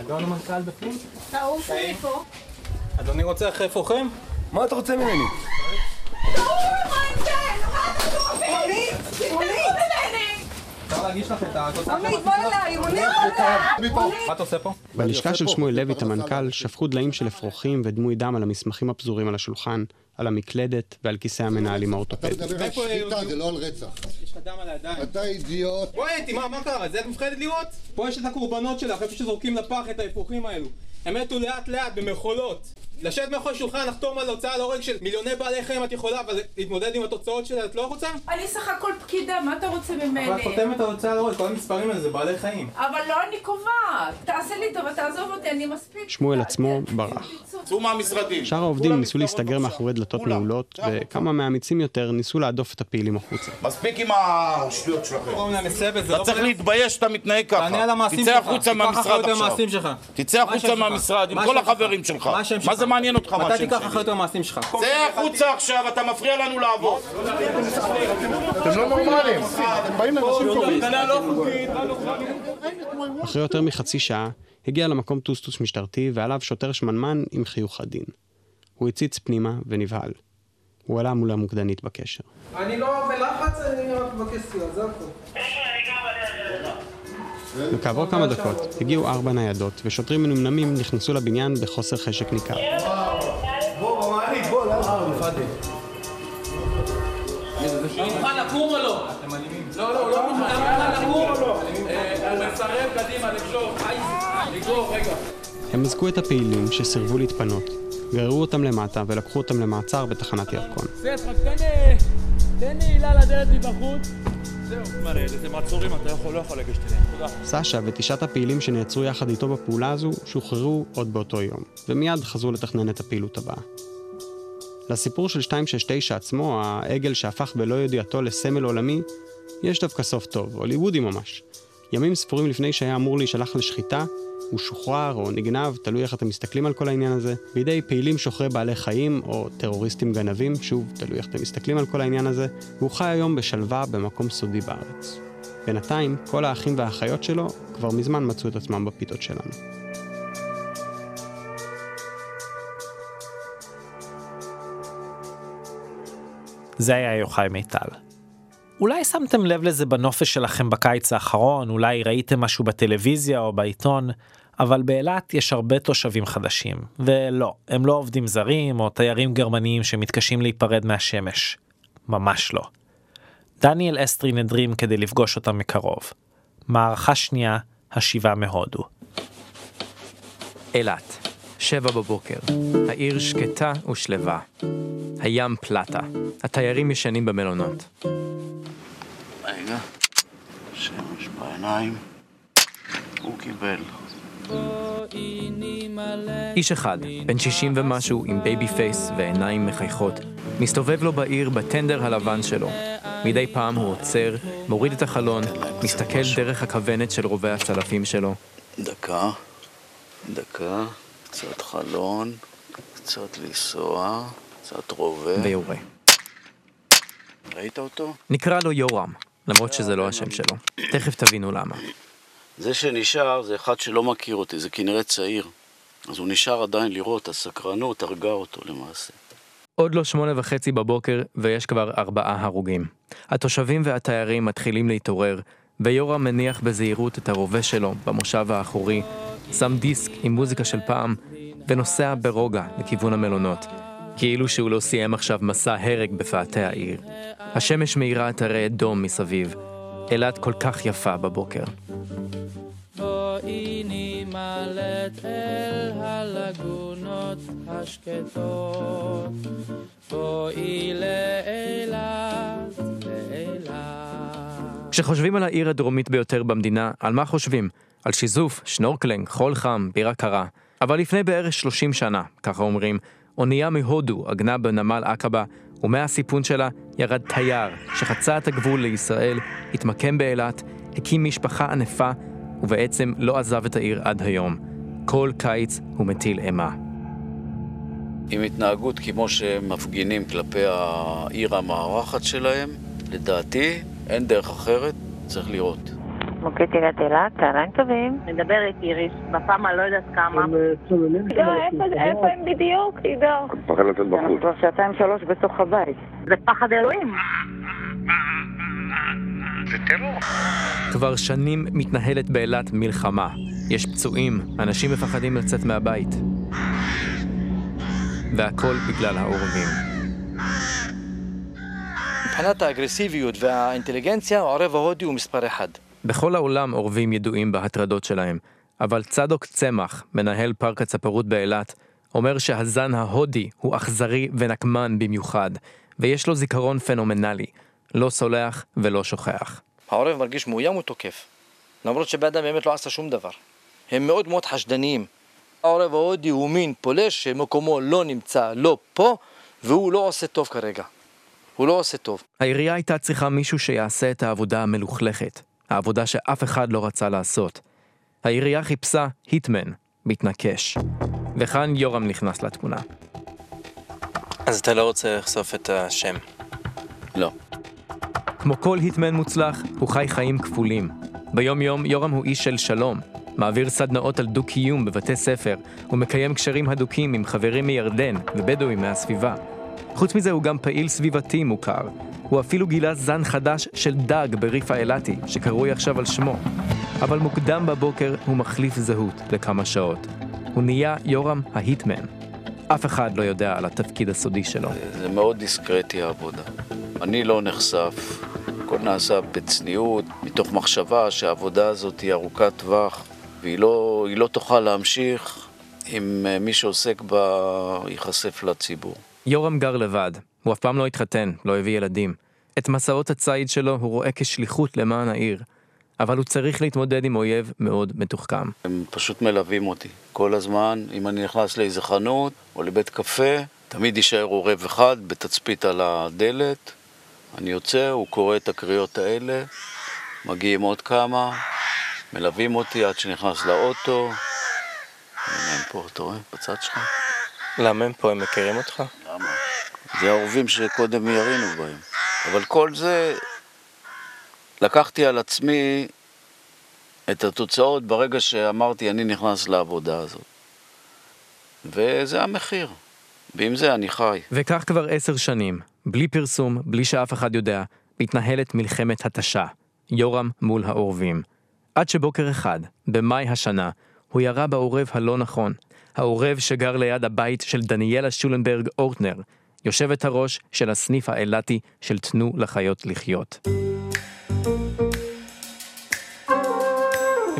אדון המנכ"ל בפנים? טעור שלי פה. אדוני רוצה אחרי פרוחים? מה אתה רוצה ממני? טעור לך עם זה! מה אתה תורפים? עונית! אפשר להגיש לך את התוצאה? עונית, בוא אליי! מה אתה עושה פה? בלשכה של שמואל לוי, המנכ"ל, שפכו דליים של אפרוחים ודמוי דם על המסמכים הפזורים על השולחן, על המקלדת ועל כיסא המנהלים האורתופדיים. אתה מדבר על שחיטה, זה לא על רצח. יש לך דם על הידיים. אתה אידיוט. בואי אתי, מה קרה? זה את מפחדת לראות? פה יש את הקורבנות שלך, איפה שזורקים לפח את האפרוחים האלו. הם מתו לאט לאט במחולות. לשבת מאחורי שולחן, לחתום על הוצאה להורג של מיליוני בעלי חיים את יכולה, אבל להתמודד עם התוצאות שלה את לא רוצה? אני סך הכל פקידה, מה אתה רוצה ממני? אבל את חותמת על הוצאה להורג, כל המספרים האלה זה בעלי חיים. אבל לא אני קובעת. תעשה לי טוב, תעזוב אותי, אני מספיק. שמואל עצמו ברח. צאו מהמשרדים. שאר העובדים ניסו להסתגר מאחורי דלתות מעולות, וכמה מאמיצים יותר ניסו להדוף את הפעילים החוצה. מספיק עם השטויות שלכם. אתה צריך להתבייש שאתה מתנהג ככה. תצא החוצה מהמשרד עכשיו. תצא החוצה מהמשרד עם כל החברים שלך. מה זה מעניין אותך? אתה תיקח אחרת מהמעשים שלך. זה החוצה עכשיו, אתה מפריע לנו לעבוד. אתם לא נורמלים. אתם באים לנשים קוראים. אחרי יותר מחצי שעה, הגיע למקום טוסטוס משטרתי, ועליו שוטר שמנמן עם חיוך עדין. הוא הציץ פנימה ונבהל. הוא עלה מול המוקדנית בקשר. אני לא בלחץ, אני רק מבקש סיוע, זה הכל. וכעבור כמה דקות הגיעו 4 ניידות, ושוטרים מנומנמים נכנסו לבניין בחוסר חשק ניכר. בוא, במעלית, בוא, לארבע, פאדי. לא מוכן לקום או לא? אתם אלימים. לא, לא, לא מוכן לקום או לא? הוא מסרב קדימה, לקשור, לגרור, רגע. הם מזקו את הפעילים שסרבו להתפנות, גררו אותם למטה ולקחו אותם למעצר בתחנת ירקון. סט, רק תן נעילה לדלת מבחוץ. זהו. מראה, זה מעצורים, אתה לא יכול לגשת אליהם. תודה. סשה ותשעת הפעילים שנעצרו יחד איתו בפעולה הזו שוחררו עוד באותו יום, ומיד חזרו לתכנן את הפעילות הבאה. לסיפור של 269 עצמו, העגל שהפך בלא יודעתו לסמל עולמי, יש דווקא סוף טוב, הוליוודי ממש. ימים ספורים לפני שהיה אמור להישלח לשחיטה, הוא שוחרר או נגנב, תלוי איך אתם מסתכלים על כל העניין הזה, בידי פעילים שוחרי בעלי חיים או טרוריסטים גנבים, שוב, תלוי איך אתם מסתכלים על כל העניין הזה, והוא חי היום בשלווה במקום סודי בארץ. בינתיים, כל האחים והאחיות שלו כבר מזמן מצאו את עצמם בפיתות שלנו. זה היה יוחאי מיטל. אולי שמתם לב לזה בנופש שלכם בקיץ האחרון, אולי ראיתם משהו בטלוויזיה או בעיתון, אבל באילת יש הרבה תושבים חדשים, ולא, הם לא עובדים זרים או תיירים גרמניים שמתקשים להיפרד מהשמש. ממש לא. דניאל אסטרי נדרים כדי לפגוש אותם מקרוב. מערכה שנייה, השיבה מהודו. אילת, 7 בבוקר. העיר שקטה ושלווה. הים פלטה. התיירים ישנים במלונות. רגע. שמש בעיניים. הוא קיבל. איש אחד, בן 60 ומשהו, עם בייבי פייס ועיניים מחייכות, מסתובב לו בעיר בטנדר הלבן שלו. מדי פעם הוא עוצר, מוריד את החלון, מסתכל דרך הכוונת של רובי הצלפים שלו. דקה. דקה. קצת חלון, קצת לנסוע, קצת רובה. ויורה. ראית אותו? נקרא לו יורם, למרות שזה לא השם שלו. תכף תבינו למה. זה שנשאר זה אחד שלא מכיר אותי, זה כנראה צעיר. אז הוא נשאר עדיין לראות, הסקרנות הרגה אותו למעשה. עוד לא 8:30 בבוקר ויש כבר 4 הרוגים. התושבים והתיירים מתחילים להתעורר, ויורם מניח בזהירות את הרובה שלו במושב האחורי, שם דיסק עם מוזיקה של פעם, ונוסע ברוגע לכיוון המלונות, כאילו שהוא לא סיים עכשיו מסע הרג בפאתי העיר. השמש מאירה את הרי אדום מסביב, אילת כל כך יפה בבוקר. בואי נמלט אל הלגונות השקטות, בואי לאילת, לאילת. כשחושבים על העיר הדרומית ביותר במדינה, על מה חושבים? על שיזוף, שנורקלינג, חול חם, בירה קרה. אבל לפני בערך 30 שנה, ככה אומרים, אונייה מהודו עגנה בנמל עקבה, ומהסיפון שלה ירד תייר שחצה את הגבול לישראל, התמקם באילת, הקים משפחה ענפה, ובעצם לא עזב את העיר עד היום. כל קיץ הוא מטיל אימה. עם התנהגות כמו שמפגינים כלפי העיר המערכת שלהם, לדעתי אין דרך אחרת, צריך לראות. מוקד אילת אילת, תהליים טובים. מדברת איריס, בפעם הלא יודעת כמה. לא, איפה הם בדיוק, תדעו. פחד לתת בחוץ. כבר 2-3 בתוך הבית. זה פחד אלוהים. זה טרור. כבר שנים מתנהלת באילת מלחמה. יש פצועים, אנשים מפחדים לצאת מהבית. והכל בגלל ההורגים. מבחינת האגרסיביות והאינטליגנציה, הערב ההודי הוא מספר 1. בכל העולם עורבים ידועים בהטרדות שלהם, אבל צדוק צמח, מנהל פארק הצפרות באילת, אומר שהזן ההודי הוא אכזרי ונקמן במיוחד, ויש לו זיכרון פנומנלי, לא סולח ולא שוכח. העורב מרגיש מאוים ותוקף, למרות שבאדם באמת לא עשה שום דבר. הם מאוד מאוד חשדניים. העורב ההודי הוא מין פולש שמקומו לא נמצא, לא פה, והוא לא עושה טוב כרגע. הוא לא עושה טוב. העירייה הייתה צריכה מישהו שיעשה את העבודה המלוכלכת. העבודה שאף אחד לא רצה לעשות. העירייה חיפשה היטמן, מתנקש. וכאן יורם נכנס לתמונה. אז אתה לא רוצה לחשוף את השם? לא. כמו כל היטמן מוצלח, הוא חי חיים כפולים. ביום יום יורם הוא איש של שלום, מעביר סדנאות על דו-קיום בבתי ספר, ומקיים קשרים הדוקים עם חברים מירדן ובדואים מהסביבה. חוץ מזה הוא גם פעיל סביבתי מוכר. הוא אפילו גילה זן חדש של דג בריף האילתי, שקרוי עכשיו על שמו. אבל מוקדם בבוקר הוא מחליף זהות לכמה שעות. הוא נהיה יורם ההיטמן. אף אחד לא יודע על התפקיד הסודי שלו. זה מאוד דיסקרטי העבודה. אני לא נחשף. הכל נעשה בצניעות, מתוך מחשבה שהעבודה הזאת היא ארוכת טווח, והיא לא תוכל להמשיך אם מי שעוסק בה ייחשף לציבור. יורם גר לבד. הוא אף פעם לא התחתן, לא הביא ילדים. את מסעות הציד שלו הוא רואה כשליחות למען העיר, אבל הוא צריך להתמודד עם אויב מאוד מתוחכם. הם פשוט מלווים אותי. כל הזמן, אם אני נכנס לאיזה חנות או לבית קפה, תמיד יישאר עורב אחד בתצפית על הדלת. אני יוצא, הוא קורא את הקריאות האלה, מגיעים עוד כמה, מלווים אותי עד שנכנס לאוטו. הם פה, אתה רואה? בצד שלך. למה הם פה? הם מכירים אותך? למה? זה העורבים שקודם ירינו בהם. אבל כל זה, לקחתי על עצמי את התוצאות ברגע שאמרתי, אני נכנס לעבודה הזאת. וזה המחיר. ועם זה אני חי. וכך כבר 10 שנים, בלי פרסום, בלי שאף אחד יודע, מתנהלת מלחמת התשה, יורם מול העורבים. עד שבוקר אחד, במאי השנה, הוא ירה בעורב הלא נכון. העורב שגר ליד הבית של דניאלה שולנברג אורטנר, יושבת הראש של הסניף האילתי של תנו לחיות לחיות.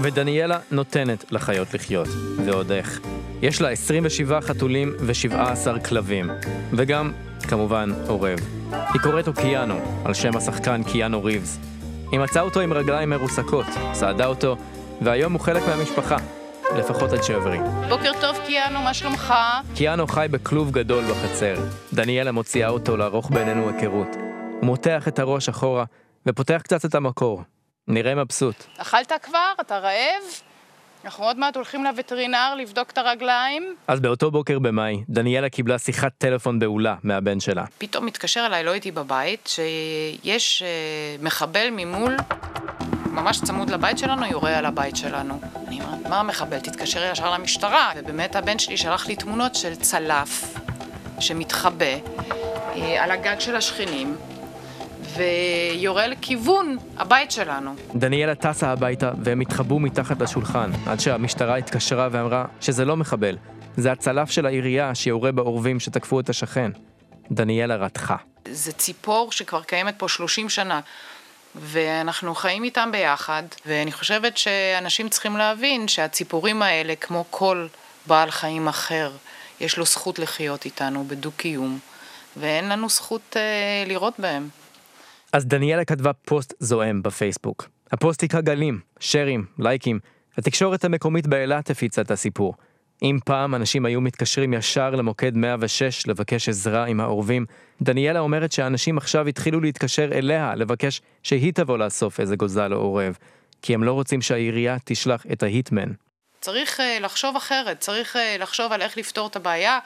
ודניאלה נותנת לחיות לחיות, ועוד איך. יש לה 27 חתולים ו17 כלבים, וגם, כמובן, עורב. היא קוראת לו קיאנו, על שם השחקן קיאנו ריבס. היא מצאה אותו עם רגליים מרוסקות, סעדה אותו, והיום הוא חלק מהמשפחה. לפחות עד שעברי. בוקר טוב, קיאנו, מה שלומך? קיאנו חי בכלוב גדול בחצר. דניאלה מוציאה אותו לערוך בינינו היכרות. הוא מותח את הראש אחורה ופותח קצת את המקור. נראה מבסוט. אכלת כבר? אתה רעב? אנחנו עוד מעט הולכים לווטרינר לבדוק את הרגליים. אז באותו בוקר במאי, דניאלה קיבלה שיחת טלפון בעולה מהבן שלה. פתאום מתקשר אליי, לא הייתי בבית, שיש מחבל ממול, ממש צמוד לבית שלנו, יורה על הבית שלנו. אני אומרת, מה המחבל? תתקשר ישר למשטרה. ובאמת הבן שלי שלח לי תמונות של צלף שמתחבא על הגג של השכנים, ויורה לכיוון הבית שלנו. דניאלה טסה הביתה והם התחבאו מתחת לשולחן, עד שהמשטרה התקשרה ואמרה שזה לא מחבל, זה הצלף של העירייה שיורה בעורבים שתקפו את השכן. דניאלה רתחה. זה ציפור שכבר קיימת פה 30 שנה, ואנחנו חיים איתם ביחד, ואני חושבת שאנשים צריכים להבין שהציפורים האלה, כמו כל בעל חיים אחר, יש לו זכות לחיות איתנו בדו-קיום, ואין לנו זכות לראות בהם. אז דניאלה כתבה פוסט זועם בפייסבוק. הפוסט היכה גלים, שרים, לייקים. התקשורת המקומית באילת הפיצה את הסיפור. אם פעם אנשים היו מתקשרים ישר למוקד 106 לבקש עזרה עם העורבים, דניאלה אומרת שהאנשים עכשיו התחילו להתקשר אליה לבקש שהיא תבוא לאסוף איזה גוזל או עורב, כי הם לא רוצים שהעירייה תשלח את ההיטמן. צריך לחשוב אחרת, צריך לחשוב על איך לפתור את הבעיה,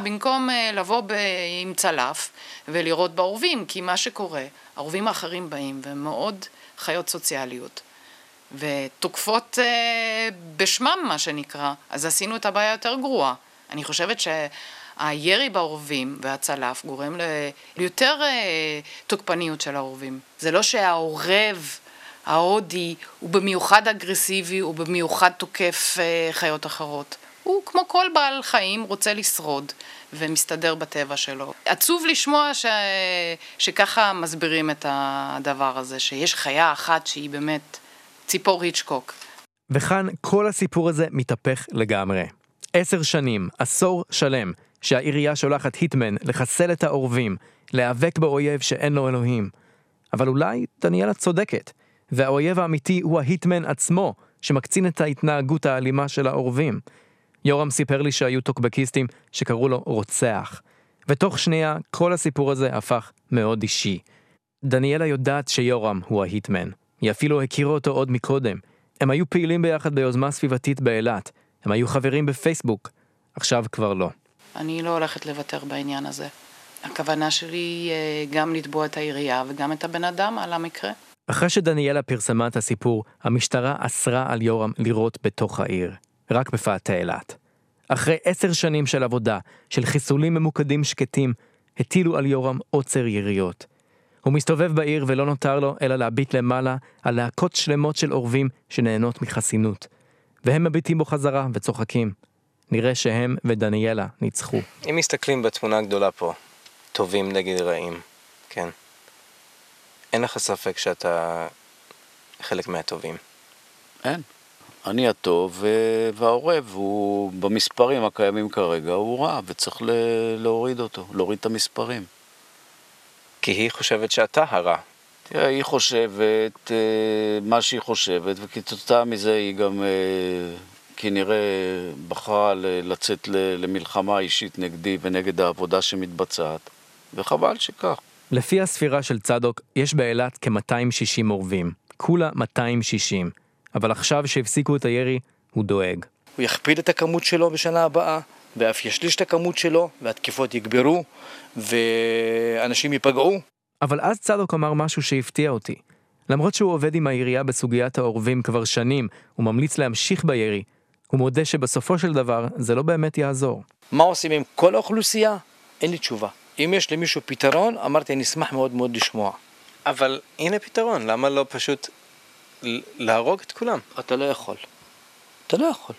במקום לבוא עם צלף ולראות בעורבים, כי מה שקורה, העורבים האחרים באים, והם מאוד חיות סוציאליות, ותוקפות בשמם מה שנקרא, אז עשינו את הבעיה יותר גרועה. אני חושבת שהירי בעורבים והצלף גורם ליותר תוקפניות של העורבים. זה לא שהעורב ההודי הוא במיוחד אגרסיבי, הוא במיוחד תוקף חיות אחרות. הוא כמו כל בעל חיים רוצה לשרוד ומסתדר בטבע שלו. עצוב לשמוע שככה מסבירים את הדבר הזה, שיש חיה אחת שהיא באמת ציפור היצ'קוק. וכאן כל הסיפור הזה מתהפך לגמרי. 10 שנים, עשור שלם, שהעירייה שולחת היטמן לחסל את העורבים, להיאבק באויב שאין לו אלוהים. אבל אולי דניאלה צודקת, והאויב האמיתי הוא ההיטמן עצמו, שמקצין את ההתנהגות האלימה של העורבים. יורם סיפר לי שהיו טוקבקיסטים שקראו לו רוצח. ותוך שנייה כל הסיפור הזה הפך מאוד אישי. דניאלה יודעת שיורם הוא ההיטמן. היא אפילו הכירה אותו עוד מקודם. הם היו פעילים ביחד ביוזמה סביבתית באילת. הם היו חברים בפייסבוק. עכשיו כבר לא. אני לא הולכת לוותר בעניין הזה. הכוונה שלי גם לתבוע את העירייה וגם את הבן אדם על המקרה. אחרי שדניאלה פרסמה את הסיפור, המשטרה אסרה על יורם לירות בתוך העיר, רק בפאת אילת. אחרי 10 שנים של עבודה, של חיסולים ממוקדים שקטים, הטילו על יורם עוצר יריות. הוא מסתובב בעיר ולא נותר לו אלא להביט למעלה על להקות שלמות של עורבים שנהנות מחסינות. והם מביטים בו חזרה וצוחקים. נראה שהם ודניאלה ניצחו. אם מסתכלים בתמונה הגדולה פה, טובים נגד רעים, כן. אין לך ספק שאתה חלק מהטובים. אין. אני הטוב והעורב, הוא במספרים הקיימים כרגע, הוא רע וצריך להוריד אותו, להוריד את המספרים. כי היא חושבת שאתה הרע. תראה, היא חושבת מה שהיא חושבת, וכתוצאה מזה היא גם כנראה בחרה לצאת למלחמה אישית נגדי ונגד העבודה שמתבצעת, וחבל שכך. לפי הספירה של צדוק, יש באילת כ-260 עורבים, כולה 260, אבל עכשיו שהפסיקו את הירי, הוא דואג. הוא יכפיל את הכמות שלו בשנה הבאה, ואף ישליש את הכמות שלו, והתקיפות יגברו, ואנשים ייפגעו. אבל אז צדוק אמר משהו שהפתיע אותי. למרות שהוא עובד עם העירייה בסוגיית העורבים כבר שנים, הוא ממליץ להמשיך בירי. הוא מודה שבסופו של דבר זה לא באמת יעזור. מה עושים עם כל האוכלוסייה? אין לי תשובה. אם יש למישהו פתרון, אמרתי, אני אשמח מאוד מאוד לשמוע. אבל הנה פתרון, למה לא פשוט להרוג את כולם? אתה לא יכול. אתה לא יכול.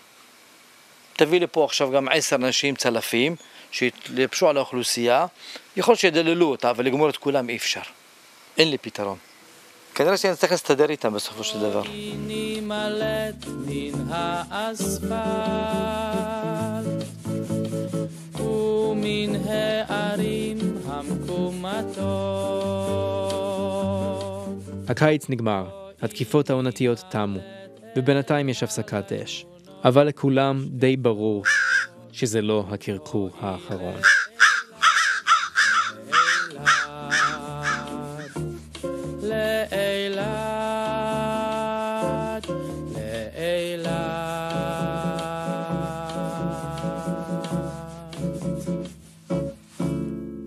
תביא לפה עכשיו גם 10 אנשים צלפים, שיתלבשו על האוכלוסייה, יכול שידללו אותה, אבל לגמור את כולם אי אפשר. אין לי פתרון. כנראה שאני צריך להסתדר איתם בסופו של דבר. נמלט מן האספלט ומן הערים המקומתות. הקיץ נגמר, התקיפות העונתיות תמו, ובינתיים יש הפסקת אש. אבל לכולם די ברור שזה לא הקרקור האחרון.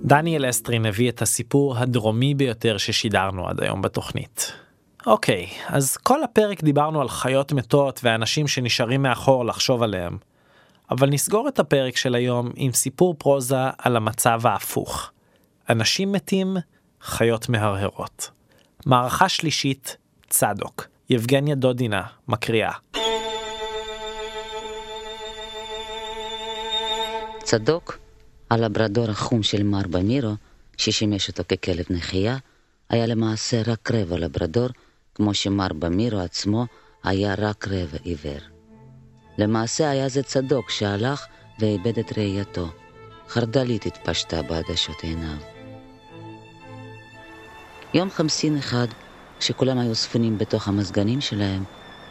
דניאל אסטרין הביא את הסיפור הדרומי ביותר ששידרנו עד היום בתוכנית. אוקיי, אז כל הפרק דיברנו על חיות מתות ואנשים שנשארים מאחור לחשוב עליהם. אבל נסגור את הפרק של היום עם סיפור פרוזה על המצב ההפוך. אנשים מתים, חיות מהרהרות. מערכה שלישית, צדוק. יבגניה דודינה, מקריאה. צדוק, על הברדור החום של מר במירו, ששימש אותו ככלב נחייה, היה למעשה רק רבע לברדור, כמו שמר במירו עצמו היה רק רבע עיוור. למעשה היה זה צדוק שהלך ואיבד את ראייתו. חרדלית התפשטה בעדשות עיניו. יום חמסין אחד, כשכולם היו ספונים בתוך המסגנים שלהם,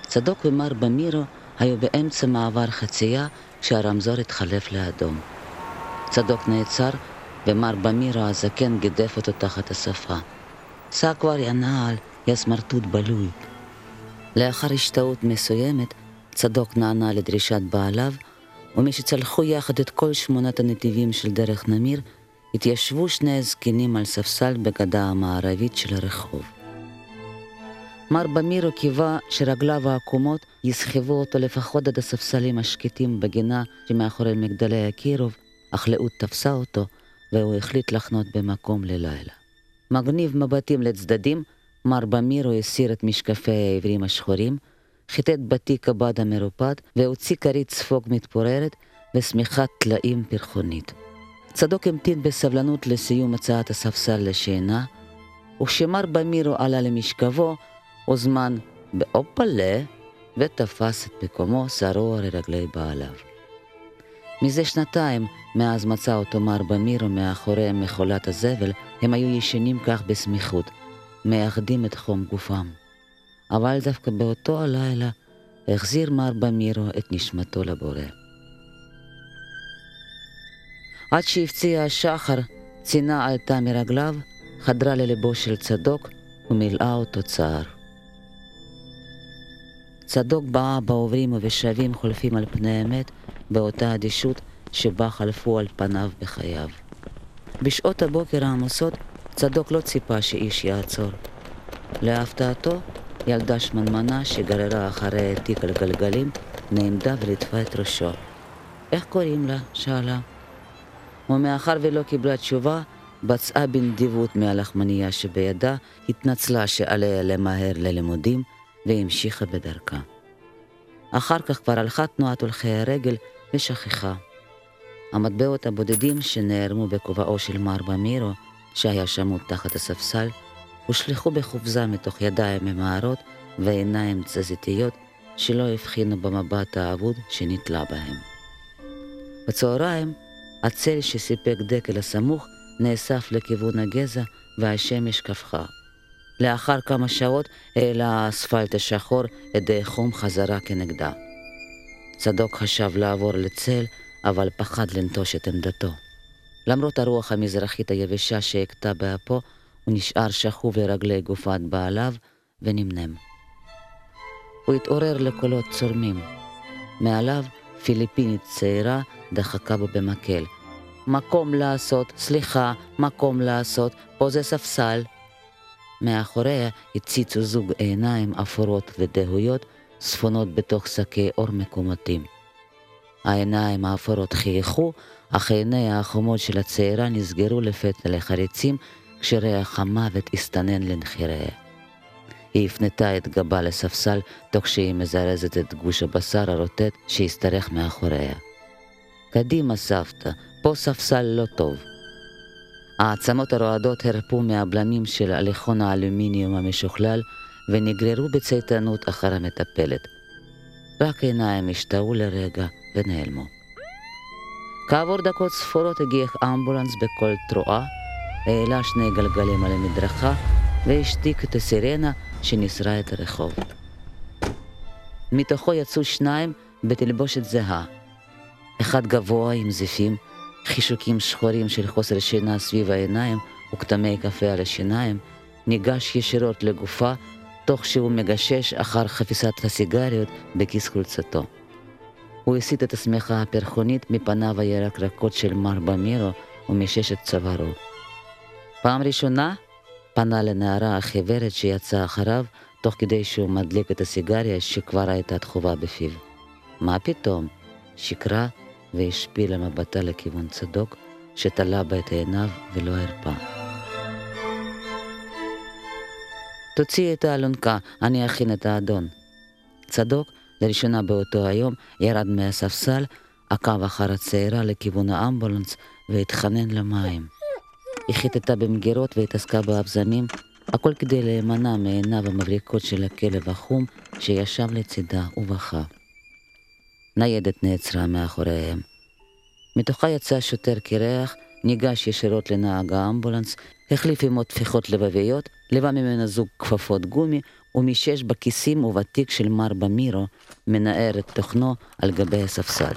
צדוק ומר במירו היו באמצע מעבר חצייה כשהרמזור התחלף לאדום. צדוק נעצר ומר במירו הזקן גדף אותו תחת השפה. סקוואר ינעל יסמרטוט בלוי. לאחר השתאות מסוימת, צדוק נענה לדרישת בעליו, ומי שצלחו יחד את כל 8 הנתיבים של דרך נמיר, התיישבו 2 זקנים על ספסל בגדה המערבית של הרחוב. מר במירו קיווה שרגליו העקומות יסחבו אותו לפחות עד הספסלים השקטים בגינה שמאחורי מגדלי הקירוב, אך לאות תפסה אותו, והוא החליט לחנות במקום ללילה. מגניב מבטים לצדדים, מר במירו הסיר את משקפי העברים השחורים, חיטט בתיק הבד המרופד, והוציא כרית ספוג מתפוררת וסמיכת טלאים פרחונית. צדוק המתין בסבלנות לסיום הצעת הספסל לשינה, וכשמר במירו עלה למשכבו, הוזמן באופלה ותפס את מקומו שרוע לרגלי בעליו. מזה 2 מאז מצא אותו מר במירו מאחורי מחולת הזבל, הם היו ישנים כך בסמיכות, מאחדים את חום גופם. אבל דווקא באותו הלילה החזיר מר במירו את נשמתו לבורא. עד שהפציע השחר, צינה עלתה מרגליו, חדרה ללבו של צדוק ומילאה אותו צער. צדוק באה בעוברים ובשבים חולפים על פני אמת באותה אדישות שבה חלפו על פניו בחייו. בשעות הבוקר העמוסות צדוק לא ציפה שאיש יעצור. להפתעתו, ילדה שמנמנה שגררה אחרי תיק על גלגלים נעמדה ולטפה את ראשו. איך קוראים לה? שאלה. ומאחר ולא קיבלה תשובה, בצעה בנדיבות מהלחמניה שבידה, התנצלה שעליה למהר ללימודים והמשיכה בדרכה. אחר כך כבר הלכה תנועת הולכי הרגל ושכחה. המטבעות הבודדים שנערמו בקובעו של מר במירו, שהיה שמות תחת הספסל, הושלחו בחופזה מתוך ידיים ממהרות ועיניים צזיתיות שלא הבחינו במבט העבוד שנתלה בהם. בצהריים, הצל שסיפק דקל הסמוך נאסף לכיוון הגזע והשמש קפחה. לאחר כמה שעות העלה האספלט השחור את די חום חזרה כנגדה. צדוק חשב לעבור לצל, אבל פחד לנטוש את עמדתו. למרות הרוח המזרחית היבשה שהקטה באפו, הוא נשאר שחוב לרגלי גופת בעליו ונמנם. הוא התעורר לקולות צורמים. מעליו פיליפינית צעירה דחקה בו במקל. מקום לעשות, סליחה, מקום לעשות, פה זה ספסל. מאחוריה הציצו זוג עיניים אפורות ודהויות ספונות בתוך שקי אור מקומתים. העיניים האפורות חייכו, אך עיני החומות של הצעירה נסגרו לפתע לחריצים כשריח המוות הסתנן לנחיריה. היא הפנתה את גבה לספסל תוך שהיא מזרזת את גוש הבשר הרוטט שהסתרך מאחוריה. קדימה סבתא, פה ספסל לא טוב. העצמות הרועדות הרפו מהבלמים של הליכון האלומיניום המשוכלל ונגררו בצייתנות אחר המטפלת. רק עיניים השתאו לרגע ונעלמו. כעבור דקות ספורות הגיע אמבולנס בכל תרועה, העלה שני גלגלים על המדרכה והשתיק את הסירנה שנסרה את הרחוב. מתוכו יצאו שניים בתלבושת זהה. אחד גבוה עם זיפים, חישוקים שחורים של חוסר שינה סביב העיניים וכתמי קפה על השיניים, ניגש ישירות לגופה תוך שהוא מגשש אחר חפיסת הסיגריות בכיס חולצתו. הוא הסיט את השמיכה הפרחונית מפניו הירקרקות של מר במירו ומשש את צווארו. פעם ראשונה פנה לנערה החיוורת שיצאה אחריו תוך כדי שהוא מדליק את הסיגריה שכבר הייתה תחובה בפיו. מה פתאום? שיקרה והשפילה מבטה לכיוון צדוק שתלה בה את עיניו ולא הרפה. תוציא את האלונקה, אני אכין את האדון. צדוק לראשונה באותו היום ירד מהספסל, עקב אחר הצעירה לכיוון האמבולנס והתחנן למים. היא חיטטה במגירות והתעסקה באבזמים, הכל כדי להימנע מעיניו המבריקות של הכלב החום שישב לצידה ובכה. ניידת נעצרה מאחוריהם. מתוכה יצא שוטר קירח, ניגש ישירות לנהג האמבולנס, החליף עמו תפיחות לבביות, לבה ממנו זוג כפפות גומי, ומשש בכיסים ובתיק של מר במירו, מנער את תוכנו על גבי הספסל.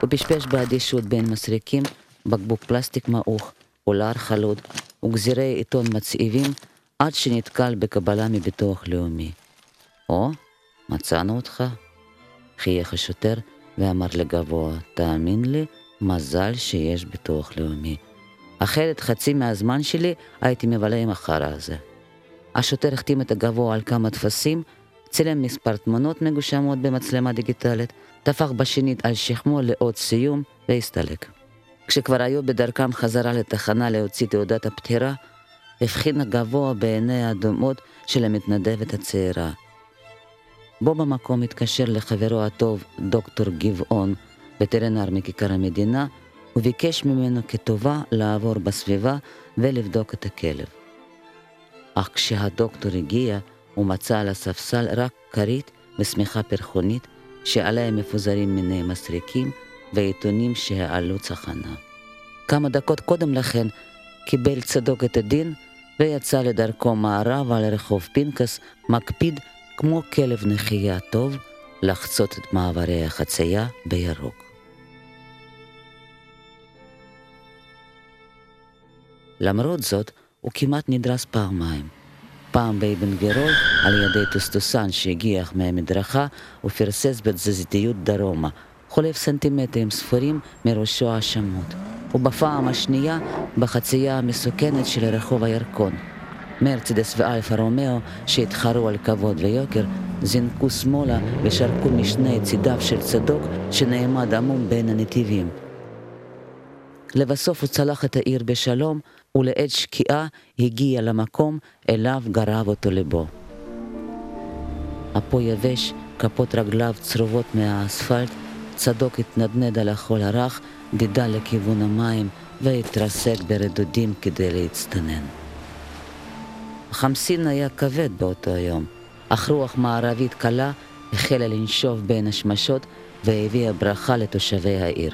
הוא פשפש באדישות בין מסריקים, בקבוק פלסטיק מעוך, אולר חלוד, וגזירי עיתון מצעיבים, עד שנתקל בקבלה מביטוח לאומי. או, מצאנו אותך? חייך השוטר ואמר לגבוה, תאמין לי, מזל שיש ביטוח לאומי. אחרת חצי מהזמן שלי הייתי מבלה עם החרא הזה. השוטר החתים את הגבוה על כמה תפסים, צילם מספר תמונות מגושמות במצלמה דיגיטלית, טפח בשנית על שכמו לעוד סיום והסתלק. כשכבר היו בדרכם חזרה לתחנה להוציא תעודת הפטירה, הבחין הגבוה בעיני האדומות של המתנדבת הצעירה. בו במקום התקשר לחברו הטוב דוקטור גבעון, וטרינר מכיכר המדינה, וביקש ממנו כטובה לעבור בסביבה ולבדוק את הכלב. אך כשהדוקטור הגיע, הוא מצא על הספסל רק כרית ושמיכה פרחונית שעליה מפוזרים מיני מסריקים ועיתונים שהעלו צחנה. כמה דקות קודם לכן קיבל צדוק את הדין ויצא לדרכו מערב על רחוב פינקס, מקפיד כמו כלב נחייה טוב לחצות את מעברי החצייה בירוק. למרות זאת, הוא כמעט נדרס פעמיים. פעם באבן גבירול על ידי טוסטוסן שהגיח מהמדרכה ופרסס בתזזיתיות דרומה, חולף סנטימטרים ספורים מראשו השמות. ובפעם השנייה בחצייה המסוכנת של רחוב הירקון. מרצדס ואלפה רומאו שהתחרו על כבוד ויוקר זינקו שמאלה ושרקו משני צידיו של צדוק שנעמד עמום בין הנתיבים. לבסוף הוא צלח את העיר בשלום, ולעת שקיעה הגיע למקום אליו גרב אותו לבו. אפו יבש, כפות רגליו צרובות מהאספלט, צדוק התנדנד על החול הרך, דידה לכיוון המים והתרסק ברדודים כדי להצטנן. החמסין היה כבד באותו היום, אך רוח מערבית קלה החלה לנשוב בין השמשות והביאה ברכה לתושבי העיר.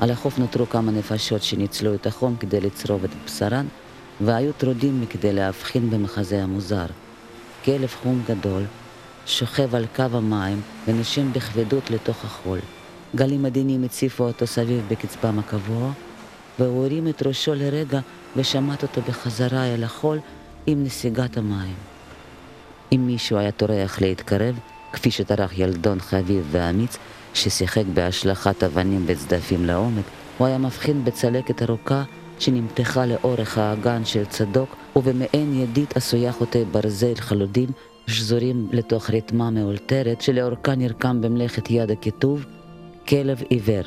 על החוף נותרו כמה נפשות שניצלו את החום כדי לצרוב את בשרן, והיו טרודים מכדי להבחין במחזה המוזר. כלב חום גדול שוכב על קו המים ונושם בכבדות לתוך החול. גלים עדינים הציפו אותו סביב בקצבם הקבוע, והוא הרים את ראשו לרגע ושמט אותו בחזרה אל החול עם נסיגת המים. אם מישהו היה טורח להתקרב, כפי שטרח ילדון חביב ואמיץ, ששיחק בהשלכת אבנים וצדפים לעומק, הוא היה מבחין בצלקת ארוכה שנמתחה לאורך האגן של צדוק ובמעין ידית עשויה חוטי ברזל חלודים שזורים לתוך רתמה מאולתרת שלאורכה נרקם במלאכת יד הכיתוב כלב עיוור.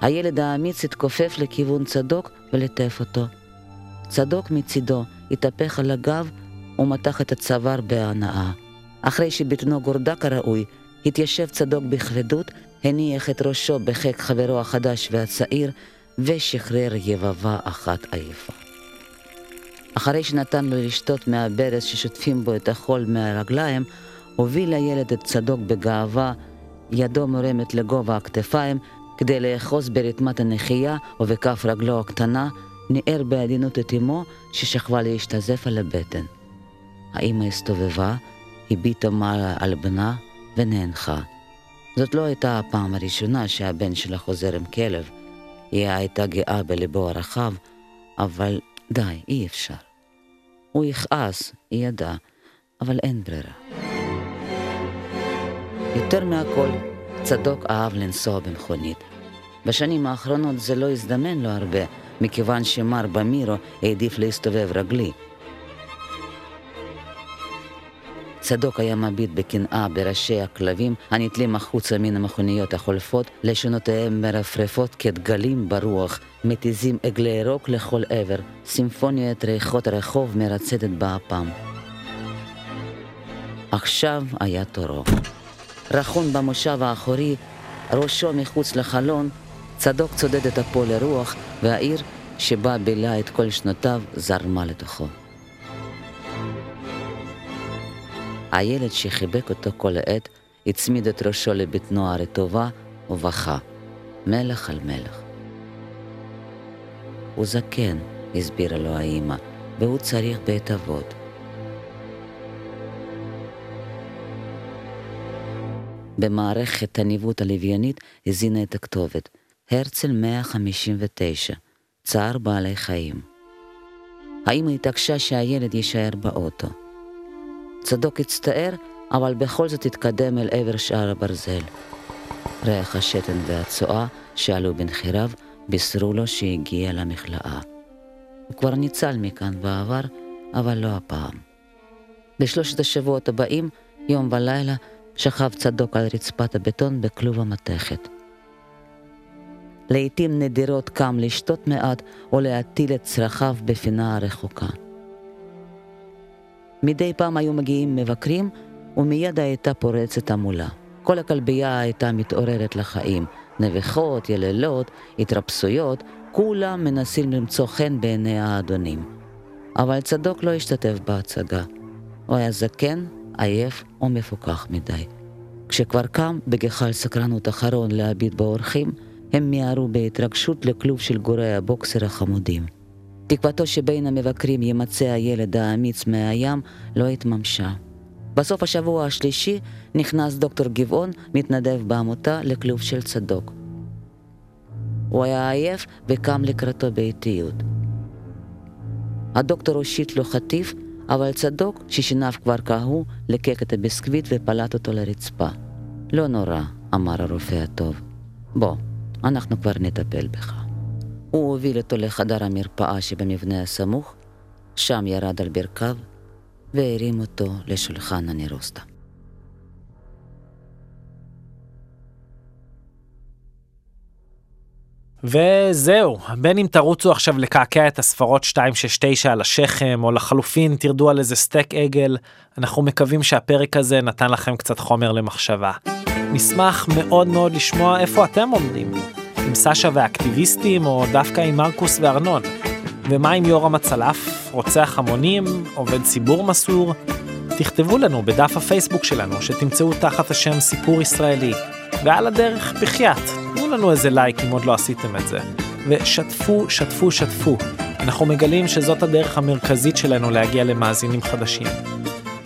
הילד האמיץ התכופף לכיוון צדוק ולטף אותו. צדוק מצידו התהפך על הגב ומתח את הצוואר בהנאה. אחרי שבטנו גורדה כראוי, התיישב צדוק בכבדות, הניח את ראשו בחק חברו החדש והצעיר, ושחרר יבבה אחת עייפה. אחרי שנתן לו לשתות מהברז ששוטפים בו את החול מהרגליים, הוביל הילד את צדוק בגאווה, ידו מורמת לגובה הכתפיים, כדי לאחוז ברתמת הנחייה, ובכף רגלו הקטנה, ניער בעדינות את אמו, ששכבה להשתזף על הבטן. האמא הסתובבה, הביטה מעלה על בנה, ונהנחה. זאת לא הייתה הפעם הראשונה שהבן שלה חוזר עם כלב. היא הייתה גאה בלבו הרחב, אבל די, אי אפשר. הוא יכעס, היא ידעה, אבל אין ברירה. יותר מהכל, צדוק אהב לנסוע במכונית. בשנים האחרונות זה לא הזדמן לו הרבה, מכיוון שמר במירו העדיף להסתובב רגלי. צדוק היה מביט בקנאה בראשי הכלבים הנטלים החוצה מן המכוניות החולפות, לשונותיהם מרפרפות כדגלים ברוח, מתיזים עגלי ירוק לכל עבר, סימפוניית ריחות הרחוב מרצדת באפם. עכשיו היה תורו. רחון במושב האחורי, ראשו מחוץ לחלון, צדוק צודד את אפו לרוח, והעיר שבה בילה את כל שנותיו זרמה לתוכו. הילד שחיבק אותו כל העת, הצמיד את ראשו לבטנו הרטובה ובכה, מלח על מלח. הוא זקן, הסבירה לו האמא, והוא צריך בית אבות. במערכת הניווט הלוויינית הזינה את הכתובת, הרצל 159, צער בעלי חיים. האמא התעקשה שהילד יישאר באוטו. צדוק הצטער, אבל בכל זאת התקדם אל עבר שער הברזל. ריח השתן והצועה שעלו בנחיריו בישרו לו שהגיע למכלאה. הוא כבר ניצל מכאן בעבר, אבל לא הפעם. בשלושת השבועות הבאים, יום ולילה, שכב צדוק על רצפת הבטון בכלוב המתכת. לעתים נדירות קם לשתות מעט או להטיל את צרכיו בפינה הרחוקה. מדי פעם היו מגיעים מבקרים, ומיד הייתה פורצת המולה. כל הכלבייה הייתה מתעוררת לחיים. נבחות, יללות, התרפסויות, כולם מנסים למצוא חן בעיני האדונים. אבל צדוק לא השתתף בהצגה. הוא היה זקן, עייף ומפוכח מדי. כשכבר קם, בגחל סקרנות אחרון להביט באורחים, הם מיהרו בהתרגשות לכלוב של גורי הבוקסר החמודים. תקוותו שבין המבקרים ימצא הילד האמיץ מהים לא התממשה. בסוף השבוע השלישי נכנס דוקטור גבעון, מתנדב בעמותה, לכלוב של צדוק. הוא היה עייף וקם לקראתו באיטיות. הדוקטור הושיט לו חטיף, אבל צדוק, ששיניו כבר קהו, לקק את הביסקוויט ופלט אותו לרצפה. לא נורא, אמר הרופא הטוב. בוא, אנחנו כבר נטפל בך. הוא הוביל אותו לחדר המרפאה שבמבנה הסמוך, שם ירד על ברכיו והרים אותו לשולחן הנרוסטה. וזהו, בין אם תרוצו עכשיו לקעקע את הספרות 269 על השכם, או לחלופין תרדו על איזה סטייק עגל, אנחנו מקווים שהפרק הזה נתן לכם קצת חומר למחשבה. נשמח מאוד מאוד לשמוע איפה אתם עומדים, עם סשה והאקטיביסטים, או דווקא עם מרקוס וארנון. ומה עם יורם הצלף, רוצח המונים, עובד ציבור מסור? תכתבו לנו בדף הפייסבוק שלנו, שתמצאו תחת השם סיפור ישראלי. ועל הדרך, בחייאת, תנו לנו איזה לייק אם עוד לא עשיתם את זה. ושתפו, שתפו, שתפו. אנחנו מגלים שזאת הדרך המרכזית שלנו להגיע למאזינים חדשים.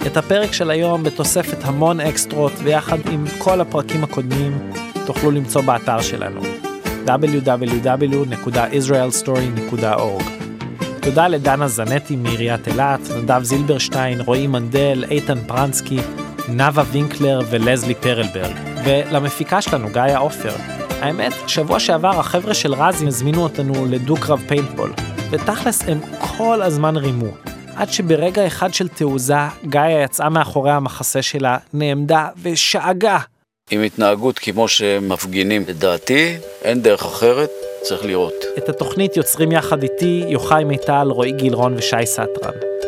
את הפרק של היום בתוספת המון אקסטרות ויחד עם כל הפרקים הקודמים תוכלו למצוא באתר שלנו www.israelstory.org. תודה לדנה זנתי מעיריית אילת, נדב זילברשטיין, רועי מנדל, איתן פרנסקי, נווה וינקלר ולזלי פרלברג, ולמפיקה שלנו גאיה אופר. האמת, שבוע שעבר החבר'ה של רזי הזמינו אותנו לדו-קרב פיינטבול, ותכלס הם כל הזמן רימו. עד שברגע אחד של תעוזה, גאיה יצאה מאחורי המחסה שלה, נעמדה ושאגה. עם התנהגות כמו שמפגינים לדעתי, אין דרך אחרת, צריך לראות. את התוכנית יוצרים יחד איתי, יוחאי מיטל, רועי גילרון ושי סטרן.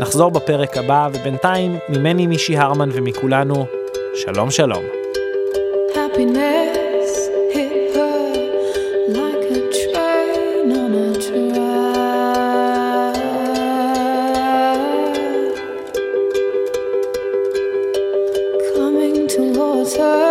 נחזור בפרק הבא, ובינתיים ממני מישי הרמן ומכולנו, שלום שלום. Sir